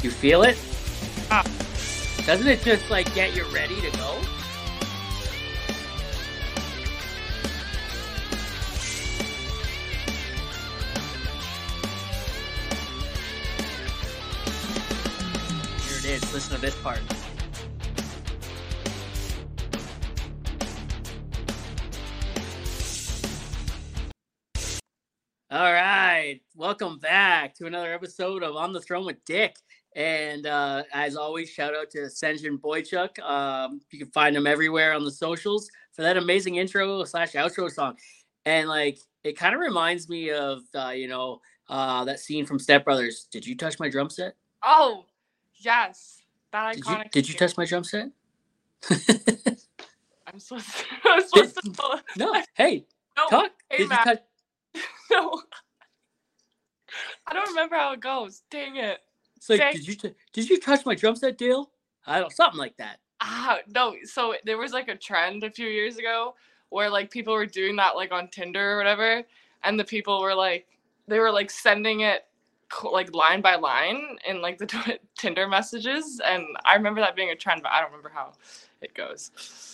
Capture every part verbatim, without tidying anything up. You feel it? Ah. Doesn't it just like get you ready to go? Here it is. Listen to this part. All right, welcome back to another episode of On the Throne with Dick. And uh, as always, shout out to Senjin Boychuck. Um, you can find him everywhere on the socials for that amazing intro slash outro song. And like, it kind of reminds me of, uh, you know, uh, that scene from Step Brothers. Did you touch my drum set? Oh, yes. That did iconic. You, did you touch my drum set? I'm supposed to. I'm supposed did, to no, hey, no, talk. Hey, did Matt. You touch? No, I don't remember how it goes. Dang it! It's like, Dang. did you t- did you touch my drum set, Dale? I don't, something like that. Ah, no. So there was like a trend a few years ago where like people were doing that like on Tinder or whatever, and the people were like, they were like sending it like line by line in like the t- Tinder messages, and I remember that being a trend, but I don't remember how it goes.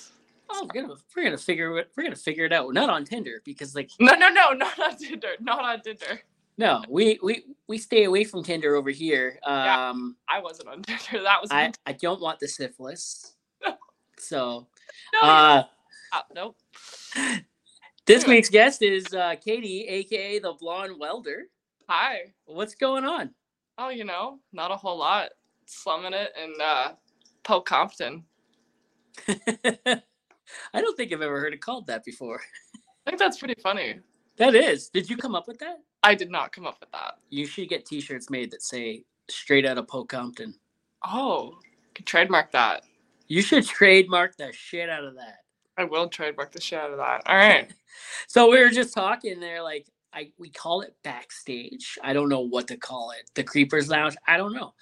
Oh, we're gonna we're gonna figure it we're gonna figure it out. Not on Tinder because like no no no not on Tinder not on Tinder. No, we we, we stay away from Tinder over here. Um, yeah, I wasn't on Tinder. That was I, I don't want the syphilis. No. So no, uh, uh, nope. This week's guest is uh, Katie, aka the Blonde Welder. Hi. What's going on? Oh, you know, not a whole lot. Slumming it in uh, Pope Compton. I don't think I've ever heard it called that before. I think that's pretty funny. That is. Did you come up with that? I did not come up with that. You should get t-shirts made that say straight out of Pope Compton. Oh, I can trademark that. You should trademark the shit out of that. I will trademark the shit out of that. All right. So we were just talking there, like, I we call it backstage. I don't know what to call it. The Creepers Lounge. I don't know.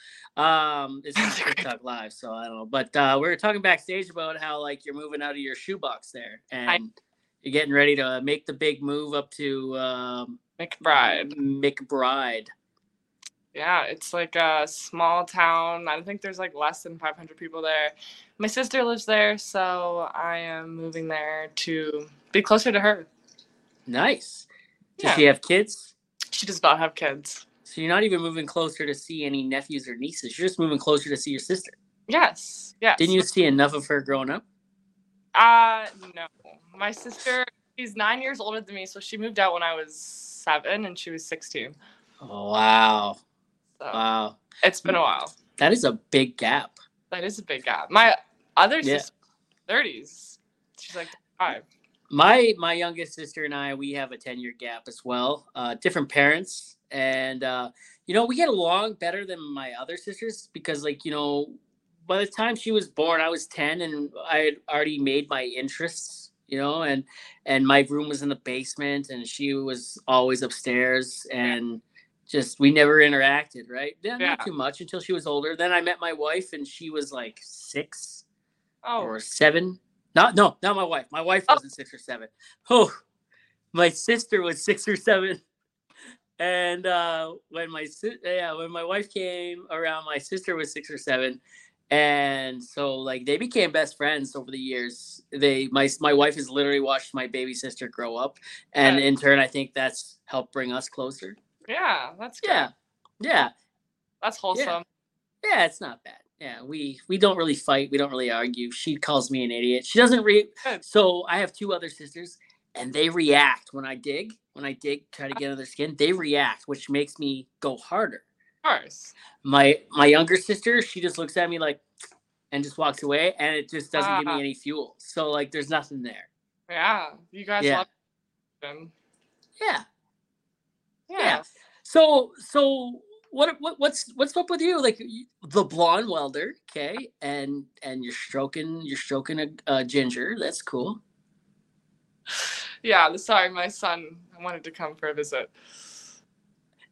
Um, it's not TikTok Live, so I don't know. But uh, we were talking backstage about how like you're moving out of your shoebox there, and I... you're getting ready to make the big move up to um, McBride. McBride. Yeah, it's like a small town. I think there's like less than five hundred people there. My sister lives there, so I am moving there to be closer to her. Nice. Does yeah. she have kids? She does not have kids. So you're not even moving closer to see any nephews or nieces. You're just moving closer to see your sister. Yes. Yes. Didn't you see enough of her growing up? Uh, no. My sister, she's nine years older than me, so she moved out when I was seven, and she was sixteen. Oh, wow. So wow. It's been a while. That is a big gap. That is a big gap. My other yeah. sister, thirties. She's like five. My my youngest sister and I, we have a ten-year gap as well. Uh, different parents. And, uh, you know, we get along better than my other sisters because, like, you know, by the time she was born, I was ten and I had already made my interests, you know, and and my room was in the basement and she was always upstairs and just we never interacted, right? Yeah, yeah. Not too much until she was older. Then I met my wife and she was, like, six oh. or seven. Not no, not my wife. My wife wasn't oh. six or seven. Oh, my sister was six or seven. And uh, when my si- yeah, when my wife came around, my sister was six or seven, and so like they became best friends over the years. They my my wife has literally watched my baby sister grow up, and yeah. in turn, I think that's helped bring us closer. Yeah, that's good. yeah, yeah, that's wholesome. Yeah, yeah it's not bad. Yeah, we, we don't really fight. We don't really argue. She calls me an idiot. She doesn't re. So I have two other sisters, and they react when I dig. When I dig, try to get under their skin, they react, which makes me go harder. Of course. My my younger sister, she just looks at me like, and just walks away, and it just doesn't uh, give me any fuel. So like, there's nothing there. Yeah, you guys yeah. love them. Yeah. Yeah. Yeah. So so. What what what's what's up with you? Like you, the Blonde Welder, okay, and and you're stroking you're stroking a, a ginger. That's cool. Yeah, sorry, my son wanted to come for a visit.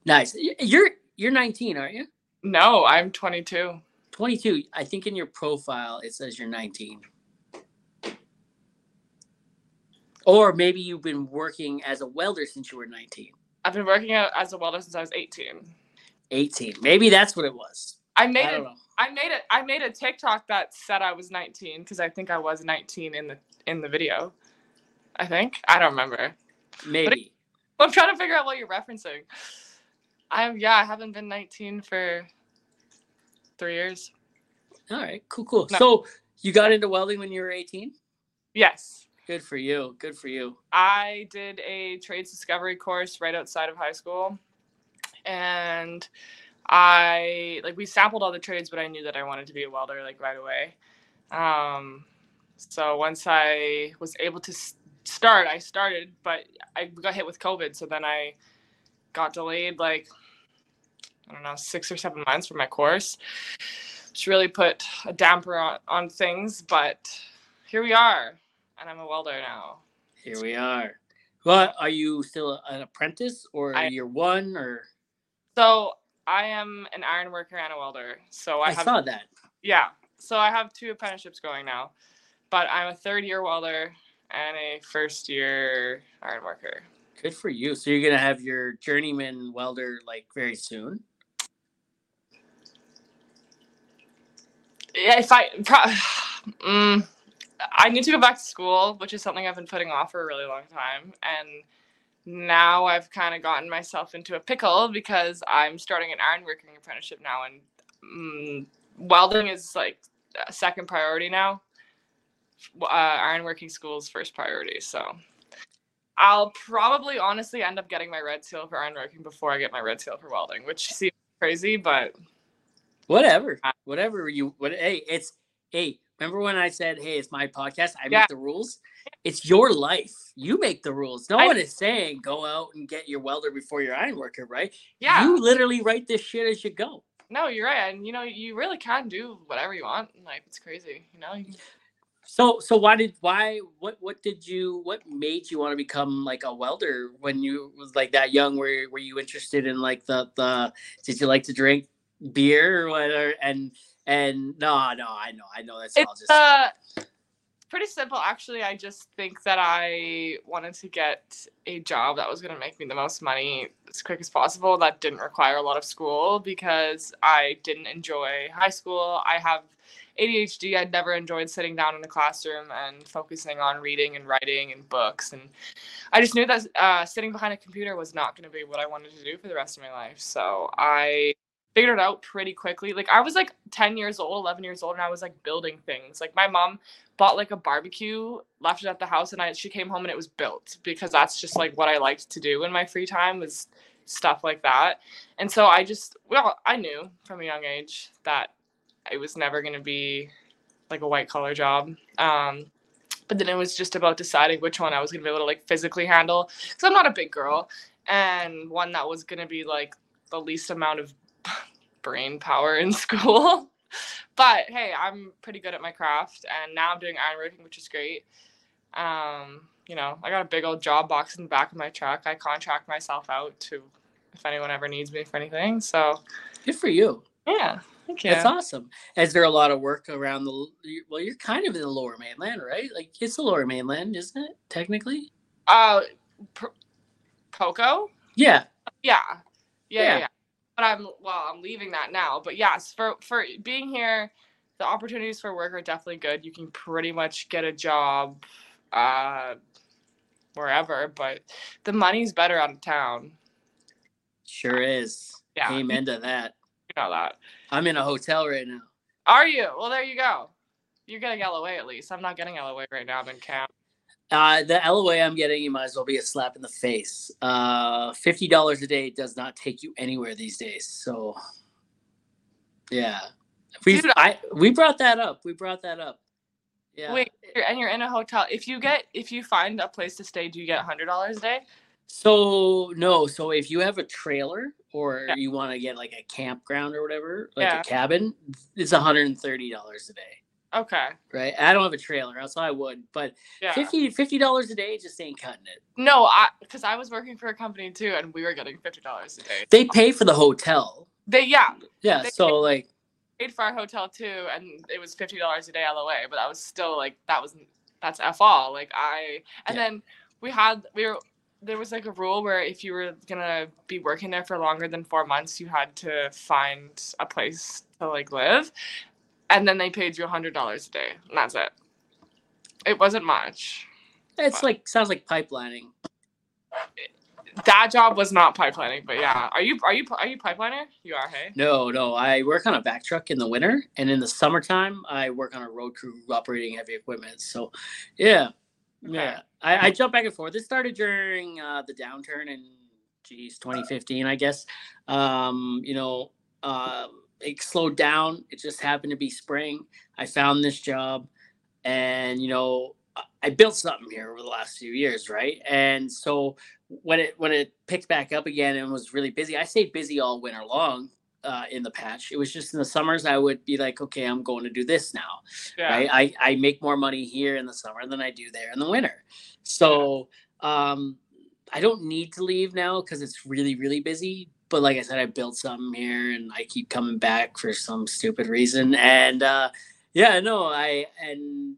Nice. You're you're nineteen, aren't you? No, I'm twenty-two. twenty-two. I think in your profile it says you're nineteen. Or maybe you've been working as a welder since you were nineteen. I've been working as a welder since I was eighteen. eighteen. Maybe that's what it was. I made I it. Know. I made it. I made a TikTok that said I was nineteen because I think I was nineteen in the in the video. I think I don't remember. Maybe. But I'm trying to figure out what you're referencing. I yeah, I haven't been nineteen for three years. All right, cool, cool. No. So you got into welding when you were eighteen? Yes. Good for you. Good for you. I did a trades discovery course right outside of high school, and I like we sampled all the trades, but I knew that I wanted to be a welder like right away. Um, so once I was able to start, I started, but I got hit with COVID, so then I got delayed like I don't know six or seven months for my course, which really put a damper on, on things. But here we are, and I'm a welder now. Here we are. Well, are you still an apprentice, or I, year one, or? So I am an iron worker and a welder. So I, I have, saw that. Yeah. So I have two apprenticeships going now, but I'm a third year welder and a first year iron worker. Good for you. So you're going to have your journeyman welder like very soon? Yeah, if I pro- mm, I need to go back to school, which is something I've been putting off for a really long time. And now I've kind of gotten myself into a pickle because I'm starting an ironworking apprenticeship now. And mm, welding is like a second priority now. Uh, ironworking school is first priority. So I'll probably honestly end up getting my red seal for ironworking before I get my red seal for welding, which seems crazy, but whatever, whatever you, what, hey, it's, hey, remember when I said, hey, it's my podcast, I yeah. make the rules? It's your life. You make the rules. No I, one is saying go out and get your welder before your iron worker, right? Yeah. You literally write this shit as you go. No, you're right. And, you know, you really can do whatever you want in life. It's crazy, you know? So, so why did, why, what, what did you, what made you want to become like a welder when you was like that young? Were, were you interested in like the, the, did you like to drink beer or whatever? And and no no I know I know that's all just uh, pretty simple actually. I just think that I wanted to get a job that was going to make me the most money as quick as possible that didn't require a lot of school because I didn't enjoy high school. I have A D H D. I'd never enjoyed sitting down in the classroom and focusing on reading and writing and books, and I just knew that uh, sitting behind a computer was not going to be what I wanted to do for the rest of my life, so I figured it out pretty quickly. Like I was like ten years old, eleven years old, and I was like building things. Like my mom bought like a barbecue, left it at the house, and I she came home and it was built because that's just like what I liked to do in my free time was stuff like that. And so I just, well, I knew from a young age that it was never going to be like a white collar job. Um, but then it was just about deciding which one I was going to be able to like physically handle because I'm not a big girl, and one that was going to be like the least amount of brain power in school. But hey, I'm pretty good at my craft, and now I'm doing ironworking, which is great. Um, you know, I got a big old job box in the back of my truck. I contract myself out to if anyone ever needs me for anything. So good for you. Yeah, thank you. That's awesome. Is there a lot of work around the? Well, you're kind of in the Lower Mainland, right? Like it's the Lower Mainland, isn't it? Technically. Uh, P- Poco. Yeah. Yeah. Yeah. Yeah. yeah, yeah. But I'm, well, I'm leaving that now. But yes, for, for being here, the opportunities for work are definitely good. You can pretty much get a job uh, wherever, but the money's better out of town. Sure is. Yeah. Amen to that. You know that. I'm in a hotel right now. Are you? Well, there you go. You're getting L O A at least. I'm not getting L O A right now. I'm in camp. Uh, the L O A I'm getting, you might as well be a slap in the face. Uh, fifty dollars a day does not take you anywhere these days. So, yeah. We I we brought that up. We brought that up. Yeah. Wait, and you're in a hotel. If you get, if you find a place to stay, do you get one hundred dollars a day? So, no. So, if you have a trailer or yeah. you want to get like a campground or whatever, like yeah. a cabin, it's one hundred thirty dollars a day. Okay. Right. I don't have a trailer, else I would. But yeah. fifty dollars a day just ain't cutting it. No, I because I was working for a company too, and we were getting fifty dollars a day. They pay for the hotel. They yeah. Yeah. They so paid, like paid for our hotel too, and it was fifty dollars a day all the way. But I was still like that was that's F all. Like I and yeah. then we had we were there was like a rule where if you were gonna be working there for longer than four months, you had to find a place to like live, and then they paid you a hundred dollars a day, and that's it. It wasn't much. It's but. like sounds like pipelining. That job was not pipelining, but yeah. Are you are you are you pipeliner? You are, hey? No, no. I work on a back truck in the winter, and in the summertime, I work on a road crew operating heavy equipment. So, yeah. Okay. Yeah, I, I jump back and forth. It started during uh, the downturn in, geez, twenty fifteen, I guess. Um, you know, uh, it slowed down. It just happened to be spring. I found this job, and, you know, I built something here over the last few years, right? And so when it when it picked back up again and was really busy, I stayed busy all winter long uh, in the patch. It was just in the summers I would be like, okay, I'm going to do this now. Yeah. Right? I, I make more money here in the summer than I do there in the winter. So yeah. um, I don't need to leave now because it's really, really busy. But like I said, I built something here and I keep coming back for some stupid reason. And uh Yeah, no, I, and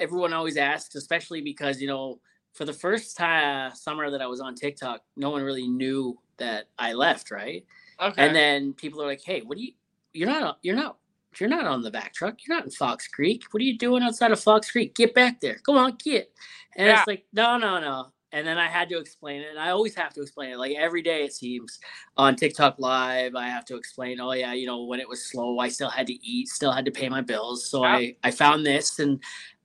everyone always asks, especially because, you know, for the first time, summer that I was on TikTok, no one really knew that I left, right? Okay. And then people are like, hey, what do you, you're not, you're not, you're not on the back truck. You're not in Fox Creek. What are you doing outside of Fox Creek? Get back there. Come on, get. And yeah. It's like, no, no, no. And then I had to explain it. And I always have to explain it. Like every day it seems on TikTok Live, I have to explain, oh yeah, you know, when it was slow, I still had to eat, still had to pay my bills. So yeah. I, I found this and,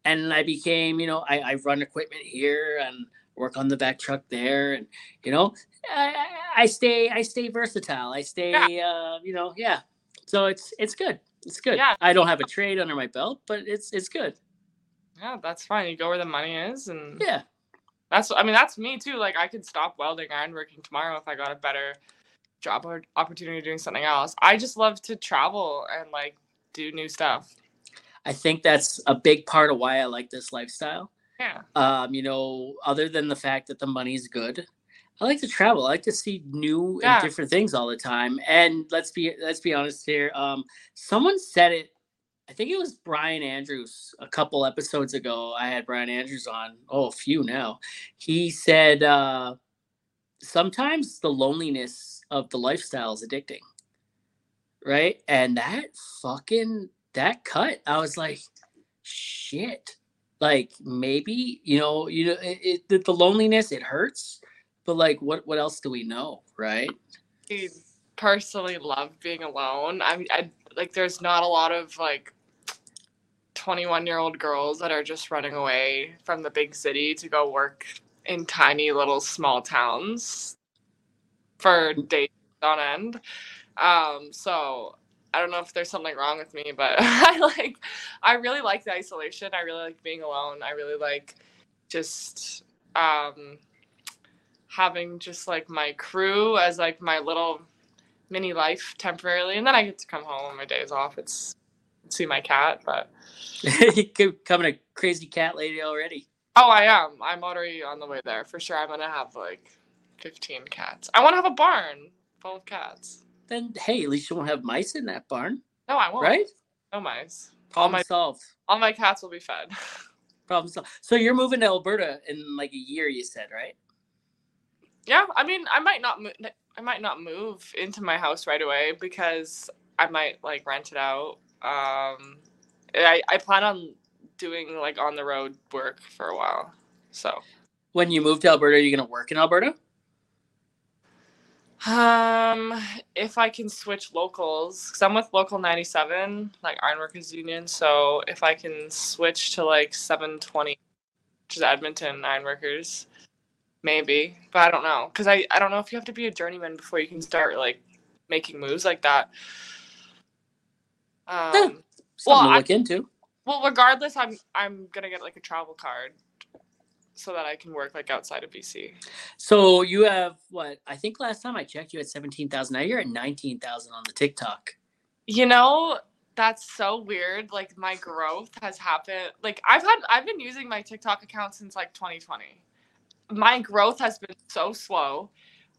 and I became, you know, I, I run equipment here and work on the back truck there. And, you know, I, I stay, I stay versatile. I stay, yeah. uh, you know, yeah. So it's, it's good. It's good. Yeah. I don't have a trade under my belt, but it's, it's good. Yeah, that's fine. You go where the money is and yeah. That's, I mean, that's me too. Like, I could stop welding ironworking tomorrow if I got a better job or opportunity doing something else. I just love to travel and, like, do new stuff. I think that's a big part of why I like this lifestyle. Yeah. Um, you know, other than the fact that the money's good, I like to travel. I like to see new yeah. and different things all the time. And let's be let's be honest here. Um, someone said it. I think it was Brian Andrews a couple episodes ago. I had Brian Andrews on. Oh, a few now. He said, uh, sometimes the loneliness of the lifestyle is addicting. Right. And that fucking, that cut, I was like, shit, like maybe, you know, you know, it, it, the loneliness, it hurts, but like, what, what else do we know? Right. I personally love being alone. I mean, I, like, there's not a lot of like twenty-one year old girls that are just running away from the big city to go work in tiny little small towns for days on end. Um, so I don't know if there's something wrong with me, but I like, I really like the isolation. I really like being alone. I really like just, um, having just like my crew as like my little mini life temporarily, and then I get to come home on my days off. It's see my cat, but you could come a crazy cat lady already. Oh, I am. I'm already on the way there for sure. I'm gonna have like fifteen cats. I want to have a barn full of cats. Then hey, at least you won't have mice in that barn. No, I won't. Right? No mice. All my solved. All my cats will be fed. Problem solved. So you're moving to Alberta in like a year, you said, right? Yeah, I mean, I might not. Mo- I might not move into my house right away because I might like rent it out. Um, I, I plan on doing like on the road work for a while. So when you move to Alberta, are you going to work in Alberta? Um, if I can switch locals, because I'm with Local ninety-seven, like Ironworkers Union. So if I can switch to like seven twenty, which is Edmonton Ironworkers. Maybe, but I don't know. Because I, I don't know if you have to be a journeyman before you can start, like, making moves like that. Um, yeah, well, to look I, into. Well, regardless, I'm I'm going to get, like, a travel card so that I can work, like, outside of B C. So you have, what, I think last time I checked you had seventeen thousand. Now you're at nineteen thousand on the TikTok. You know, that's so weird. Like, my growth has happened. Like, I've had I've been using my TikTok account since, like, twenty twenty. My growth has been so slow.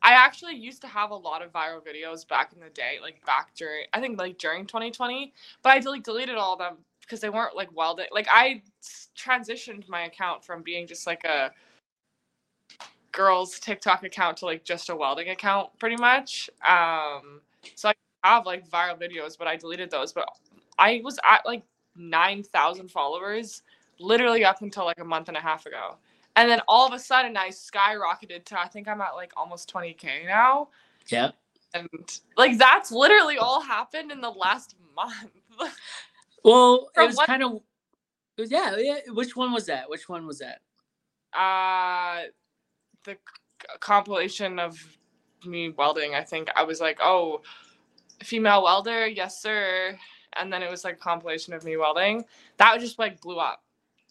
I actually used to have a lot of viral videos back in the day, like back during, I think like during twenty twenty, but I like deleted all of them because they weren't like welding. Like I transitioned my account from being just like a girl's TikTok account to like just a welding account pretty much. Um, so I have like viral videos, but I deleted those. But I was at like nine thousand followers literally up until like a month and a half ago. And then all of a sudden I skyrocketed to, I think I'm at like almost twenty K now. Yeah. And like, that's literally all happened in the last month. Well, it was kind of, it was, yeah, yeah. Which one was that? Which one was that? Uh, the c- compilation of me welding, I think. I was like, oh, female welder, yes, sir. And then it was like compilation of me welding. That just like blew up.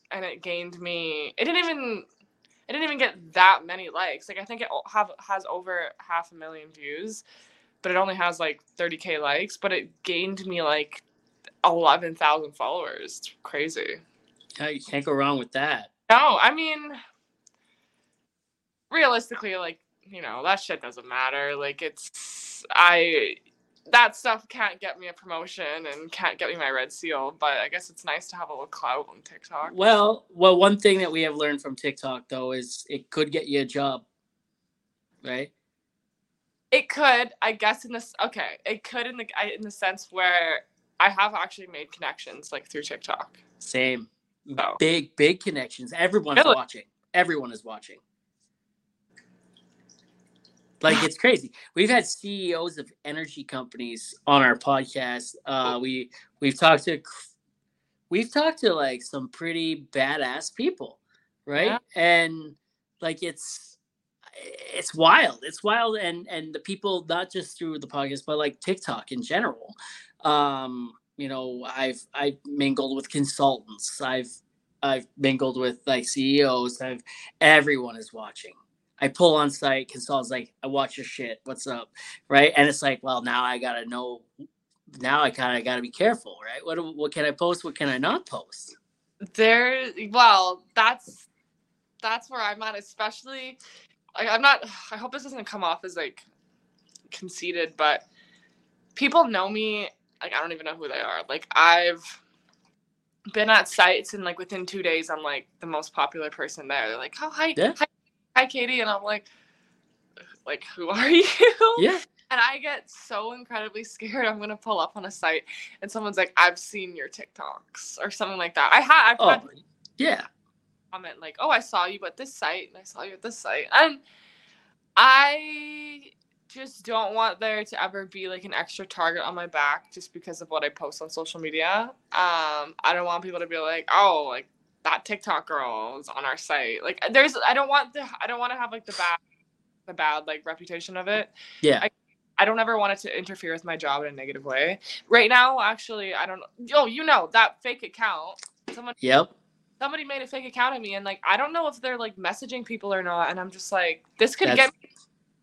And it gained me, it didn't even, it didn't even get that many likes. Like, I think it have, has over half a million views, but it only has like thirty K likes, but it gained me like eleven thousand followers. It's crazy. Oh, you can't go wrong with that. No, I mean, realistically, like, you know, that shit doesn't matter. Like, it's, I, that stuff can't get me a promotion and can't get me my red seal, but I guess it's nice to have a little clout on TikTok. Well, well, one thing that we have learned from TikTok, though, is it could get you a job, right? It could, I guess, in this, okay, it could in the in the sense where I have actually made connections, like, through TikTok. Same. So. Big, big connections. Everyone's really? watching. Everyone is watching. Like, it's crazy. We've had C E Os of energy companies on our podcast. Uh, we we've talked to we've talked to like some pretty badass people, right? Yeah. And like it's it's wild. It's wild, and and the people not just through the podcast, but like TikTok in general. Um, you know, I've I've mingled with consultants. I've I've mingled with like C E Os. I've everyone is watching. I pull on site, consultants like, I watch your shit, what's up, right? And it's like, well, now I gotta know, now I kind of gotta be careful, right? What what can I post? What can I not post? There, well, that's that's where I'm at, especially. I, I'm not. I hope this doesn't come off as like conceited, but people know me. Like, I don't even know who they are. Like, I've been at sites, and like within two days, I'm like the most popular person there. They're like, oh, hi. Yeah. hi hi Katie, and I'm like, like, who are you? Yeah. And I get so incredibly scared. I'm going to pull up on a site and someone's like, I've seen your TikToks or something like that. I ha- I've oh, had yeah. comment like, oh, I saw you at this site and I saw you at this site. And I just don't want there to ever be like an extra target on my back just because of what I post on social media. Um, I don't want people to be like, oh, like, that TikTok girl is on our site. Like, there's, I don't want the, I don't want to have like the bad, the bad like reputation of it. Yeah. I, I don't ever want it to interfere with my job in a negative way. Right now, actually, I don't. Oh, you know that fake account. Someone. Yep. Somebody made a fake account of me, and like I don't know if they're like messaging people or not. And I'm just like, this could That's... get, me,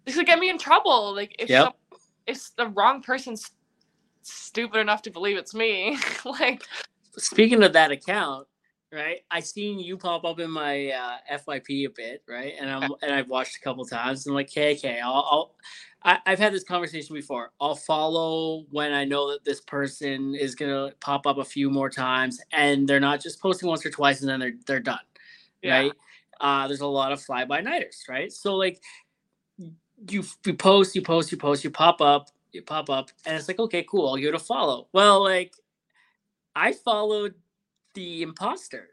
this could get me in trouble. Like if yep. some, if the wrong person's stupid enough to believe it's me, like. Speaking of that account. Right, I seen you pop up in my uh, F Y P a bit, right? And I'm and I've watched a couple times. And I'm like, okay, okay, I'll, I'll I, I've had this conversation before. I'll follow when I know that this person is gonna pop up a few more times, and they're not just posting once or twice and then they're they're done, yeah. right? Uh, there's a lot of fly by nighters, right? So like, you you post, you post, you post, you pop up, you pop up, and it's like, okay, cool, I'll give it a follow. Well, like, I followed. The imposter.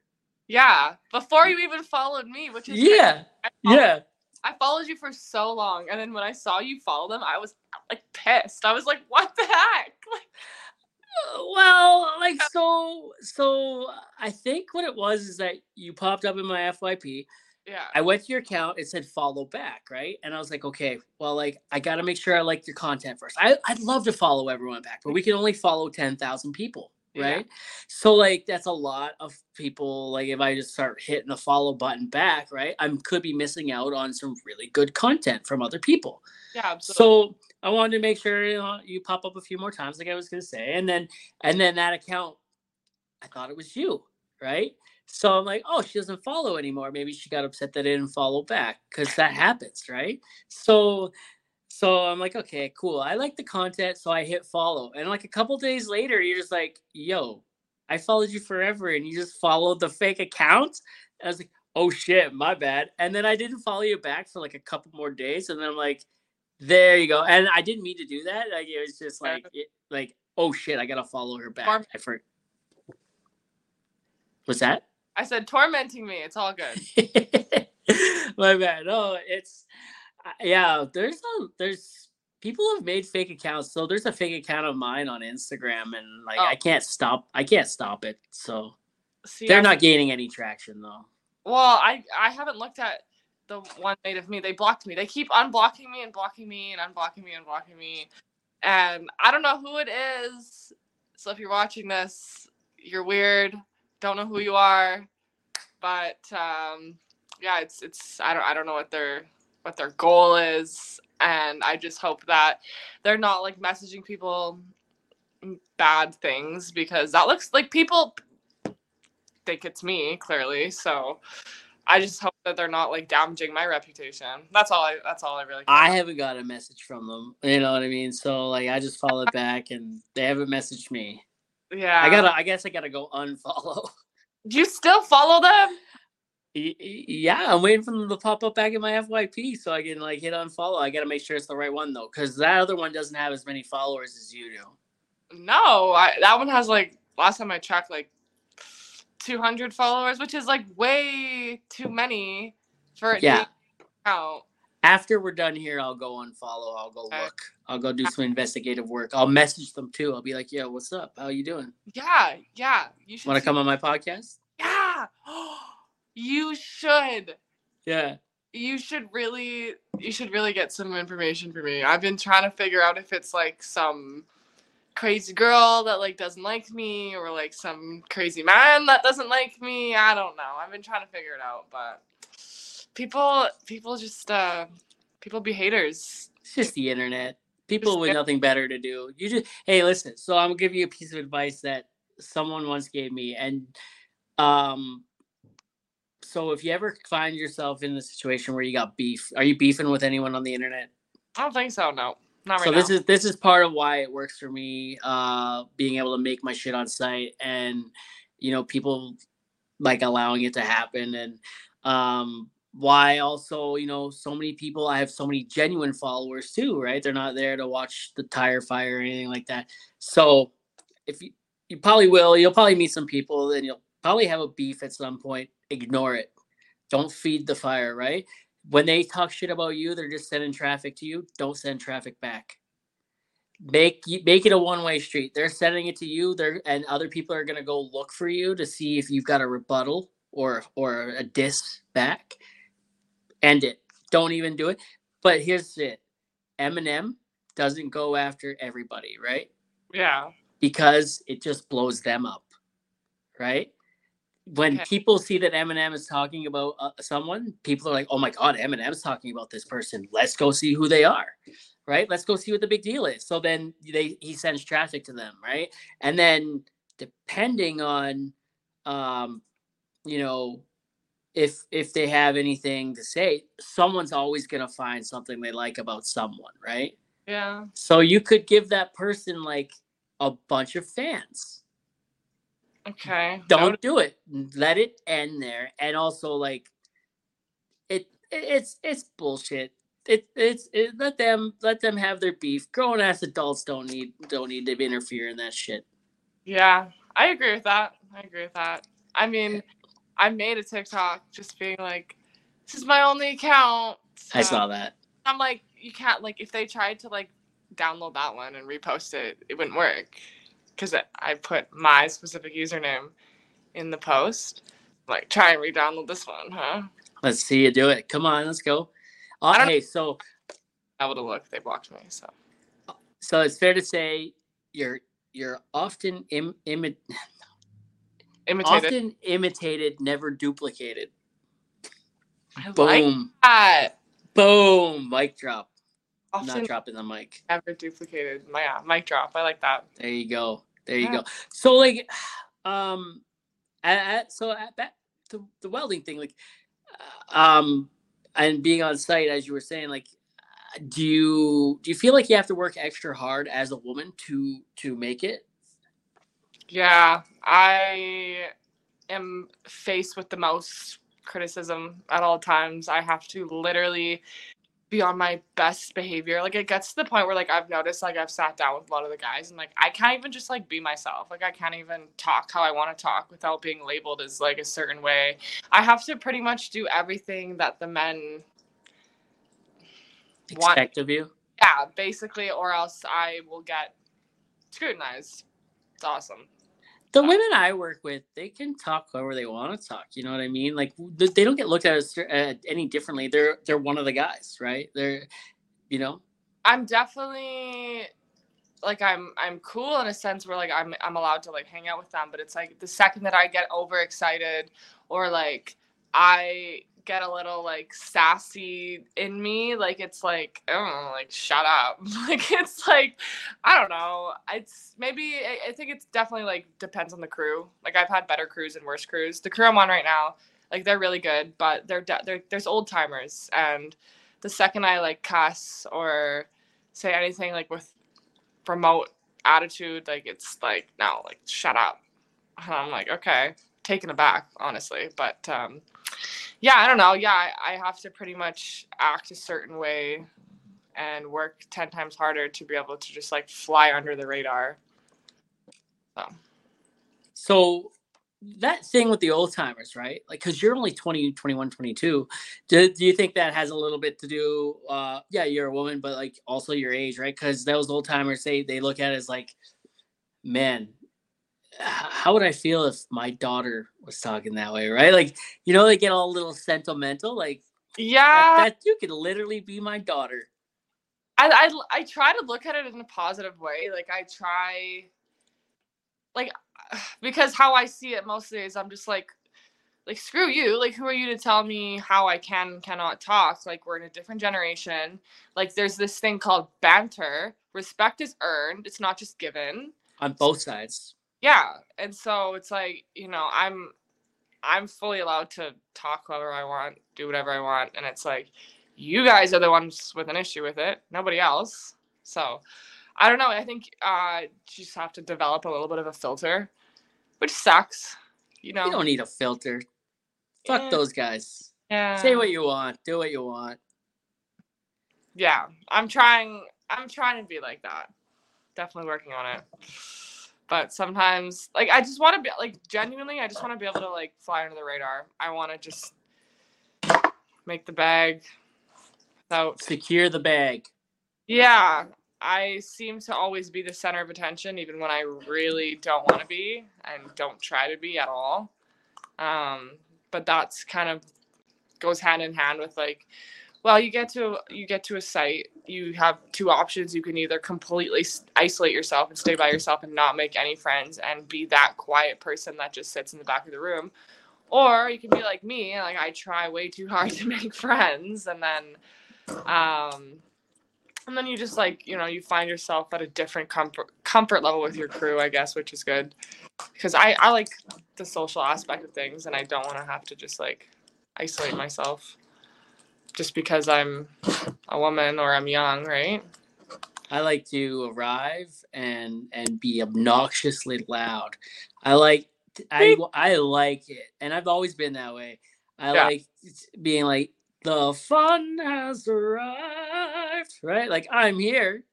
Yeah. Before you even followed me, which is yeah. I followed, yeah. I followed you for so long. And then when I saw you follow them, I was like pissed. I was like, what the heck? Like, well, like, so, so I think what it was is that you popped up in my F Y P. Yeah. I went to your account. It said follow back. Right. And I was like, okay, well, like, I got to make sure I like your content first. I, I'd love to follow everyone back, but we can only follow ten thousand people. Right. Yeah. So like, that's a lot of people. Like if I just start hitting the follow button back, right, I could be missing out on some really good content from other people. Yeah. Absolutely. So I wanted to make sure you, know, you pop up a few more times, like I was going to say. And then, and then that account, I thought it was you. Right. So I'm like, oh, she doesn't follow anymore. Maybe she got upset that I didn't follow back. Cause that happens. Right. So So I'm like, okay, cool. I like the content, so I hit follow. And like a couple days later, you're just like, yo, I followed you forever, and you just followed the fake account? And I was like, oh shit, my bad. And then I didn't follow you back for like a couple more days. And then I'm like, there you go. And I didn't mean to do that. Like, it was just like, it, like, oh shit, I got to follow her back. Torm- I for- What's that? I said, tormenting me. It's all good. My bad. Oh, it's, yeah, there's a, there's people have made fake accounts. So there's a fake account of mine on Instagram, and like, oh. I can't stop, I can't stop it. So See, they're I- not gaining any traction though. Well, I, I haven't looked at the one made of me. They blocked me. They keep unblocking me and blocking me and unblocking me and blocking me. And I don't know who it is. So if you're watching this, you're weird. Don't know who you are. But um, yeah, it's it's I don't I don't know what their what their goal is. And I just hope that they're not like messaging people bad things, because that looks like people think it's me, clearly. So I just hope that they're not like damaging my reputation. That's all I that's all I really care. I haven't got a message from them. You know what I mean? So like I just followed back and they haven't messaged me. Yeah. I gotta I guess I gotta go unfollow. Do you still follow them? Y- yeah, I'm waiting for them to pop up back in my F Y P so I can like hit unfollow. I gotta make sure it's the right one though, because that other one doesn't have as many followers as you do. No, I, that one has like last time I checked like two hundred followers, which is like way too many for it yeah. to count. After we're done here, I'll go unfollow. I'll go okay. look. I'll go do some investigative work. I'll message them too. I'll be like, "Yo, what's up? How you doing?" Yeah, yeah. You should. Want to come on my podcast? Yeah, you should. Yeah, you should really. You should really get some information for me. I've been trying to figure out if it's like some crazy girl that like doesn't like me, or like some crazy man that doesn't like me. I don't know. I've been trying to figure it out, but people people just uh people be haters. It's just the internet. People with nothing better to do. You just hey listen, so I'm gonna give you a piece of advice that someone once gave me, and um so if you ever find yourself in the situation where you got beef, are you beefing with anyone on the internet? I don't think so, no. Not right so now. this is this is part of why it works for me, uh, being able to make my shit on site, and you know, people like allowing it to happen, and um, why also, you know, so many people, I have so many genuine followers too, right? They're not there to watch the tire fire or anything like that. So if you you probably will, you'll probably meet some people, and you'll probably have a beef at some point. Ignore it. Don't feed the fire, right? When they talk shit about you, they're just sending traffic to you. Don't send traffic back. Make make it a one-way street. They're sending it to you, they're, and other people are going to go look for you to see if you've got a rebuttal or, or a diss back. End it. Don't even do it. But here's it. Eminem doesn't go after everybody, right? Yeah. Because it just blows them up, right? When okay. people see that Eminem is talking about uh, someone, people are like, oh my God, Eminem's talking about this person. Let's go see who they are, right? Let's go see what the big deal is. So then they he sends traffic to them, right? And then depending on, um, you know, if if they have anything to say, someone's always going to find something they like about someone, right? Yeah. So you could give that person like a bunch of fans. Okay. Don't do it. Let it end there. And also, like, it, it it's it's bullshit. It it's it, let them let them have their beef. Grown ass adults don't need don't need to interfere in that shit. Yeah, I agree with that. I agree with that. I mean, I made a TikTok just being like, "This is my only account." So I saw that. I'm like, you can't like if they tried to like download that one and repost it, it wouldn't work. Because I put my specific username in the post. Like, try and re-download this one, huh? Let's see you do it. Come on, let's go. Uh, I don't hey, so... I would have looked. They blocked me, so... So it's fair to say you're you're often... Im- imi- imitated. Often imitated, never duplicated. I Boom. Like that. Boom. Mic drop. I'm not dropping the mic. Never duplicated. Yeah, mic drop. I like that. There you go. There you yeah. go. So like, um, I, I, so at that, the, the welding thing, like, uh, um, and being on site, as you were saying, like, uh, do you do you feel like you have to work extra hard as a woman to to make it? Yeah, I am faced with the most criticism at all times. I have to literally be on my best behavior. Like, it gets to the point where, like, I've noticed, like, I've sat down with a lot of the guys and, like, I can't even just, like, be myself. Like, I can't even talk how I want to talk without being labeled as, like, a certain way. I have to pretty much do everything that the men want. Expect of you? Yeah, basically, or else I will get scrutinized. It's awesome. The women I work with, they can talk however they want to talk. You know what I mean? Like, they don't get looked at as uh, any differently. They're they're one of the guys, right? They're, you know. I'm definitely, like, I'm I'm cool in a sense where, like, I'm I'm allowed to, like, hang out with them. But it's like the second that I get overexcited or, like, I get a little, like, sassy in me, like, it's like, oh, like, shut up. Like, it's like, I don't know. It's maybe, I think it's definitely, like, depends on the crew. Like, I've had better crews and worse crews. The crew I'm on right now, like, they're really good, but they're, de- they're there's old timers. And the second I, like, cuss or say anything, like, with remote attitude, like, it's like, no, like, shut up. And I'm like, okay. Taken aback, honestly. But, um, yeah, I don't know. Yeah, I, I have to pretty much act a certain way and work ten times harder to be able to just, like, fly under the radar. So, so that thing with the old timers, right? Like, because you're only twenty, twenty-one, twenty-two. Do, do you think that has a little bit to do, uh, yeah, you're a woman, but, like, also your age, right? Because those old timers, they, they look at it as, like, man, how would I feel if my daughter was talking that way, right? Like, you know, they get all a little sentimental. Like, yeah, that, that you could literally be my daughter. I, I I try to look at it in a positive way. Like, I try, like, because how I see it mostly is I'm just like, like, screw you. Like, who are you to tell me how I can and cannot talk? Like, we're in a different generation. Like, there's this thing called banter. Respect is earned. It's not just given. On both sides. Yeah, and so it's like, you know, I'm I'm fully allowed to talk whoever I want, do whatever I want, and it's like, you guys are the ones with an issue with it, nobody else. So, I don't know, I think uh, you just have to develop a little bit of a filter, which sucks, you know. You don't need a filter. Fuck yeah. Those guys. Yeah. Say what you want, do what you want. Yeah, I'm trying, I'm trying to be like that. Definitely working on it. But sometimes, like, I just want to be, like, genuinely, I just want to be able to, like, fly under the radar. I want to just make the bag. Without... Secure the bag. Yeah. I seem to always be the center of attention, even when I really don't want to be and don't try to be at all. Um, but that's kind of goes hand in hand with, like, well, you get to you get to a site, you have two options. You can either completely isolate yourself and stay by yourself and not make any friends and be that quiet person that just sits in the back of the room, or you can be like me, and, like, I try way too hard to make friends, and then um, and then you just, like, you know, you find yourself at a different comfort comfort level with your crew, I guess, which is good, because I, I like the social aspect of things, and I don't want to have to just, like, isolate myself. Just because I'm a woman or I'm young, right? I like to arrive and and be obnoxiously loud. I like I, I like it, and I've always been that way. I yeah. like being like, the fun has arrived, right? Like, I'm here.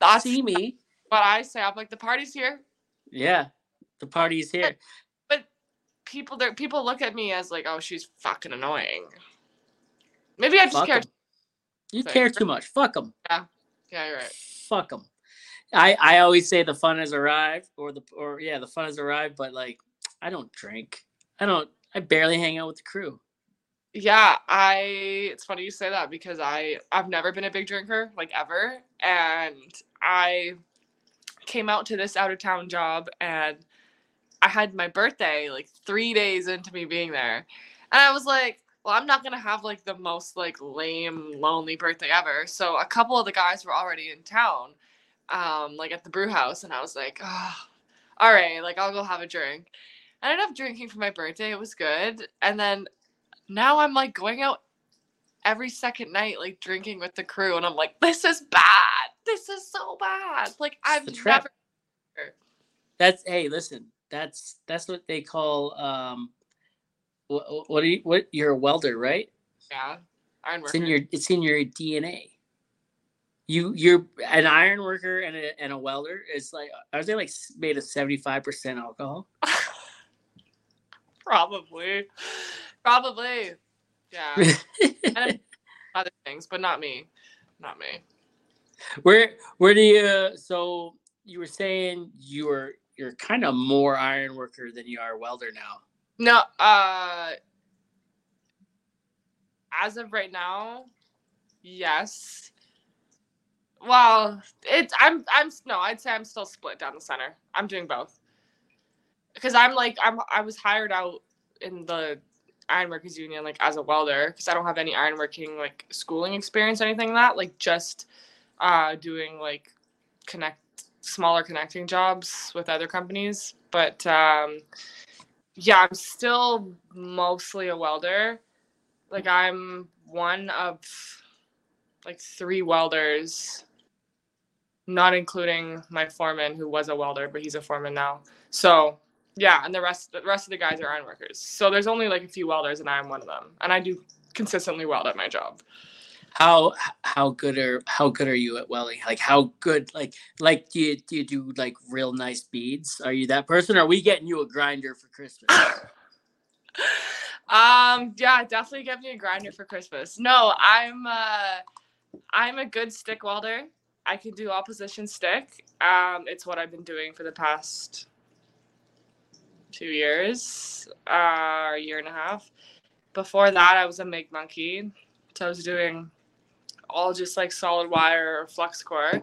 That's See me. But I say, I'm like, the party's here. Yeah, the party's here. But, but people there, people look at me as like, oh, she's fucking annoying. Maybe I just Fuck care. Em. You Sorry. care too much. Fuck them. Yeah, yeah, you're right. Fuck them. I, I always say the fun has arrived, or the or yeah, the fun has arrived. But, like, I don't drink. I don't. I barely hang out with the crew. Yeah, I. It's funny you say that, because I I've never been a big drinker, like, ever, and I came out to this out of town job, and I had my birthday like three days into me being there, and I was like, well, I'm not going to have, like, the most, like, lame, lonely birthday ever. So a couple of the guys were already in town, um, like, at the brew house. And I was like, oh, all right, like, I'll go have a drink. I ended up drinking for my birthday. It was good. And then now I'm, like, going out every second night, like, drinking with the crew. And I'm like, this is bad. This is so bad. Like, I've never. That's, hey, listen, that's, that's what they call, um, What, what are you? What you're a welder, right? Yeah, iron worker. It's in your it's in your D N A. You you're an iron worker and a and a welder is like, are they like made of seventy-five percent alcohol? Probably, probably, yeah. And other things, but not me, not me. Where where do you? So you were saying you were you're kind of more iron worker than you are welder now. No, uh, as of right now, yes. Well, it's I'm I'm no, I'd say I'm still split down the center. I'm doing both because I'm like I'm I was hired out in the Ironworkers Union like as a welder because I don't have any ironworking like schooling experience or anything like that. Like just uh, doing like connect smaller connecting jobs with other companies, but. Um, Yeah, I'm still mostly a welder. Like, I'm one of, like, three welders, not including my foreman, who was a welder, but he's a foreman now. So, yeah, and the rest the rest of the guys are iron workers. So there's only, like, a few welders, and I'm one of them. And I do consistently weld at my job. How how good are how good are you at welding? Like how good like like do you do you do like real nice beads? Are you that person? Or are we getting you a grinder for Christmas? um yeah, definitely get me a grinder for Christmas. No, I'm uh I'm a good stick welder. I can do all position stick. Um it's what I've been doing for the past two years, uh a year and a half. Before that I was a MIG monkey. So I was doing all just like solid wire or flux core,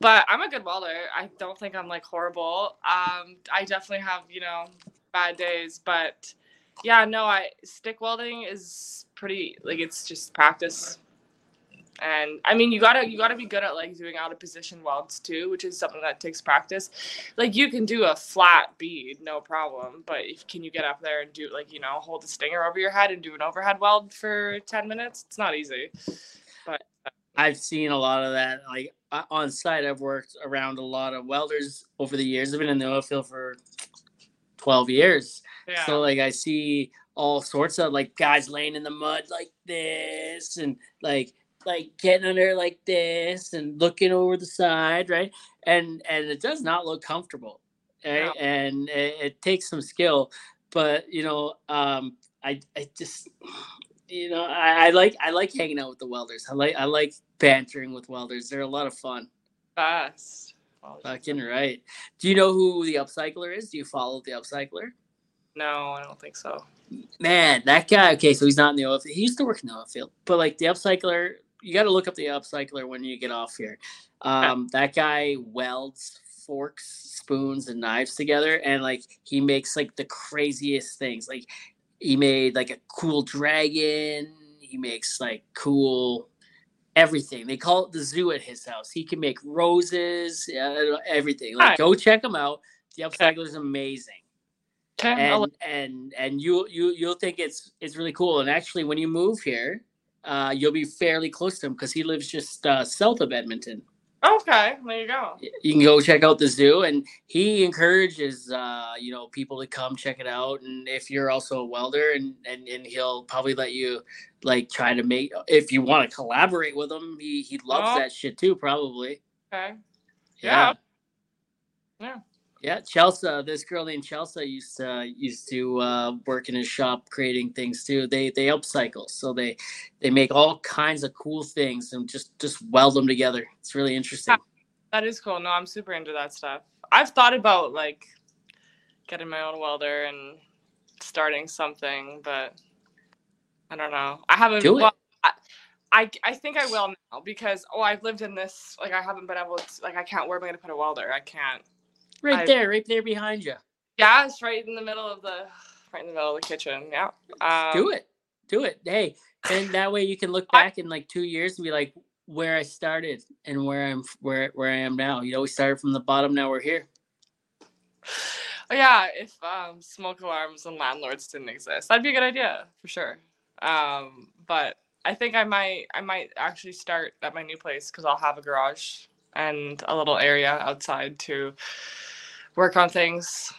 but I'm a good welder. I don't think I'm like horrible. Um, I definitely have, you know, bad days, but yeah, no, I stick welding is pretty like, it's just practice. And I mean, you gotta, you gotta be good at like doing out of position welds too, which is something that takes practice. Like you can do a flat bead, no problem. But if, can you get up there and do like, you know, hold a stinger over your head and do an overhead weld for ten minutes? It's not easy. But uh, I've seen a lot of that. Like on site, I've worked around a lot of welders over the years. I've been in the oil field for twelve years. Yeah. So like I see all sorts of like guys laying in the mud like this and like, like getting under like this and looking over the side, right? And and it does not look comfortable, right? No. And it, it takes some skill, but you know, um, I I just you know I, I like I like hanging out with the welders. I like I like bantering with welders. They're a lot of fun. Fast, fucking right. Do you know who the upcycler is? Do you follow the upcycler? No, I don't think so. Man, that guy. Okay, so he's not in the oil field. He used to work in the oil field, but like the upcycler. You got to look up the upcycler when you get off here. Um, that guy welds forks, spoons, and knives together, and like he makes like the craziest things. Like he made like a cool dragon. He makes like cool everything. They call it the zoo at his house. He can make roses, uh, everything. Like, go check him out. The upcycler is amazing. And and and you you you'll think it's it's really cool. And actually, when you move here. Uh, you'll be fairly close to him because he lives just uh, south of Edmonton. Okay, there you go. You can go check out the zoo, and he encourages uh, you know people to come check it out. And if you're also a welder, and, and, and he'll probably let you like try to make if you want to collaborate with him. He he loves oh. that shit too, probably. Okay. Yeah. Yeah. Yeah. Yeah, Chelsea, this girl named Chelsea used to used to uh, work in his shop creating things too. They they upcycle, so they they make all kinds of cool things and just, just weld them together. It's really interesting. Yeah, that is cool. No, I'm super into that stuff. I've thought about like getting my own welder and starting something, but I don't know. I haven't. Do it. Well, I, I I think I will now because oh I've lived in this like I haven't been able to like I can't where am I gonna put a welder? I can't. Right I, there, right there behind you. Yeah, it's right in the middle of the, right in the middle of the kitchen. Yeah, um, do it, do it. Hey, and that way you can look back I, in like two years and be like, where I started and where I'm, where where I am now. You know, we started from the bottom. Now we're here. Yeah, if um, smoke alarms and landlords didn't exist, that'd be a good idea for sure. Um, but I think I might, I might actually start at my new place because I'll have a garage. And a little area outside to work on things.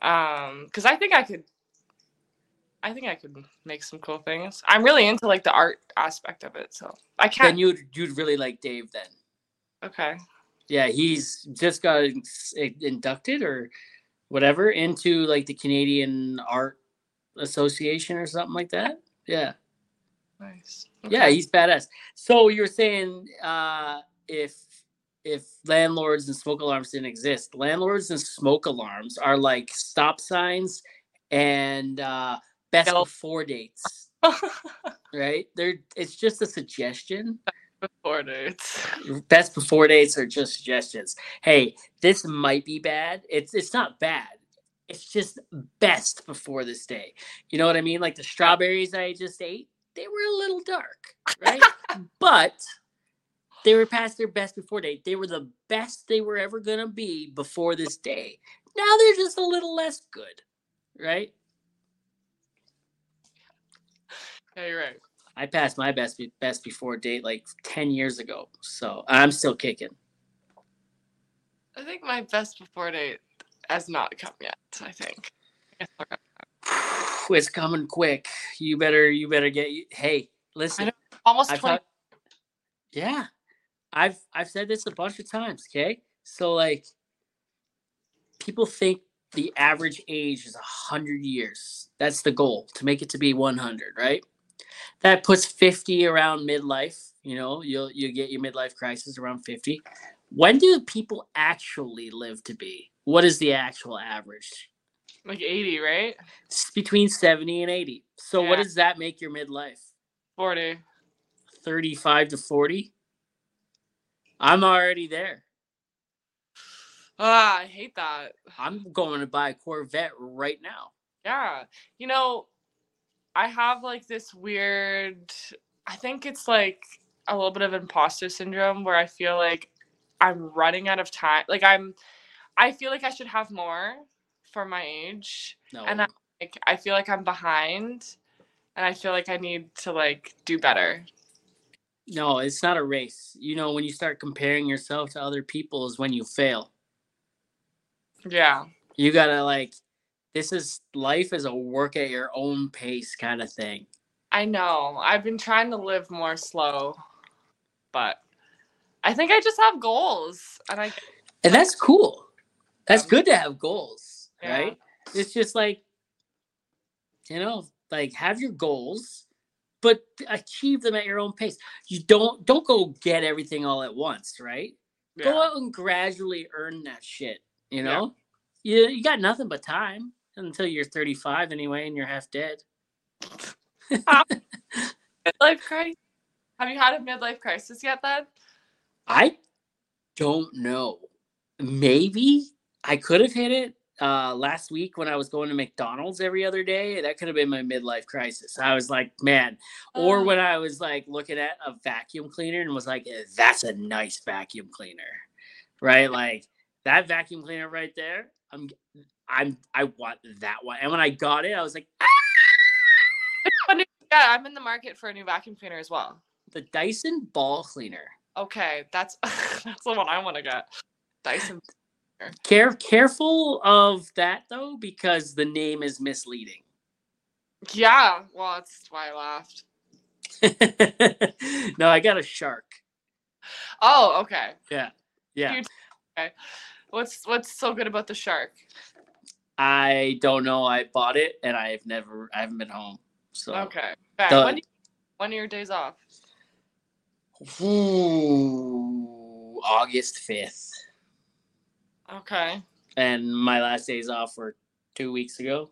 Um, 'cause I think I could, I I think I could make some cool things. I'm really into like the art aspect of it, so I can. Then you'd you'd really like Dave then. Okay. Yeah, he's just got inducted or whatever into like the Canadian Art Association or something like that. Yeah. Nice. Okay. Yeah, he's badass. So you're saying uh, if if landlords and smoke alarms didn't exist, landlords and smoke alarms are like stop signs and uh, best no. before dates, right? They're it's just a suggestion. Before dates. Best before dates are just suggestions. Hey, this might be bad. It's it's not bad. It's just best before this day. You know what I mean? Like the strawberries I just ate, they were a little dark, right? But they were past their best before date. They were the best they were ever going to be before this day. Now they're just a little less good, right? Yeah, you're right. I passed my best be- best before date like ten years ago, so I'm still kicking. I think my best before date has not come yet, I think. It's coming quick. You better you better get hey, listen. Almost twenty. Talk, yeah. I've I've said this a bunch of times, okay? So like people think the average age is one hundred years. That's the goal, to make it to be one hundred, right? That puts fifty around midlife. You know, you'll you get your midlife crisis around fifty. When do people actually live to be? What is the actual average? Like eighty, right? It's between seventy and eighty. So yeah. What does that make your midlife? forty. thirty-five to forty? I'm already there. Ah, I hate that. I'm going to buy a Corvette right now. Yeah. You know, I have like this weird, I think it's like a little bit of imposter syndrome where I feel like I'm running out of time. Like I'm, I feel like I should have more for my age. No. And I'm like, I feel like I'm behind and I feel like I need to like do better. No, it's not a race. You know, when you start comparing yourself to other people is when you fail. Yeah. You gotta like. This is life is a work at your own pace kind of thing. I know. I've been trying to live more slow, but I think I just have goals. And I and that's cool. That's um, good to have goals, yeah. Right? It's just like, you know, like have your goals, but achieve them at your own pace. You don't don't go get everything all at once, right? Yeah. Go out and gradually earn that shit, you know? Yeah. You you got nothing but time. Until you're thirty-five anyway and you're half dead. Midlife crisis? Have you had a midlife crisis yet then? I don't know. Maybe I could have hit it uh, last week when I was going to McDonald's every other day. That could have been my midlife crisis. I was like, man. Or um, when I was like looking at a vacuum cleaner and was like, that's a nice vacuum cleaner. Right? Like that vacuum cleaner right there. I'm I'm, I want that one. And when I got it, I was like, ah! Yeah, I'm in the market for a new vacuum cleaner as well. The Dyson ball cleaner. Okay, that's that's the one I want to get. Dyson. Care, careful of that, though, because the name is misleading. Yeah, well, that's why I laughed. No, I got a shark. Oh, okay. Yeah, yeah. Okay. What's, what's so good about the shark? I don't know. I bought it, and I've never, I haven't been home. So okay. The, when, do you, when are your days off? Ooh, August fifth. Okay. And my last days off were two weeks ago.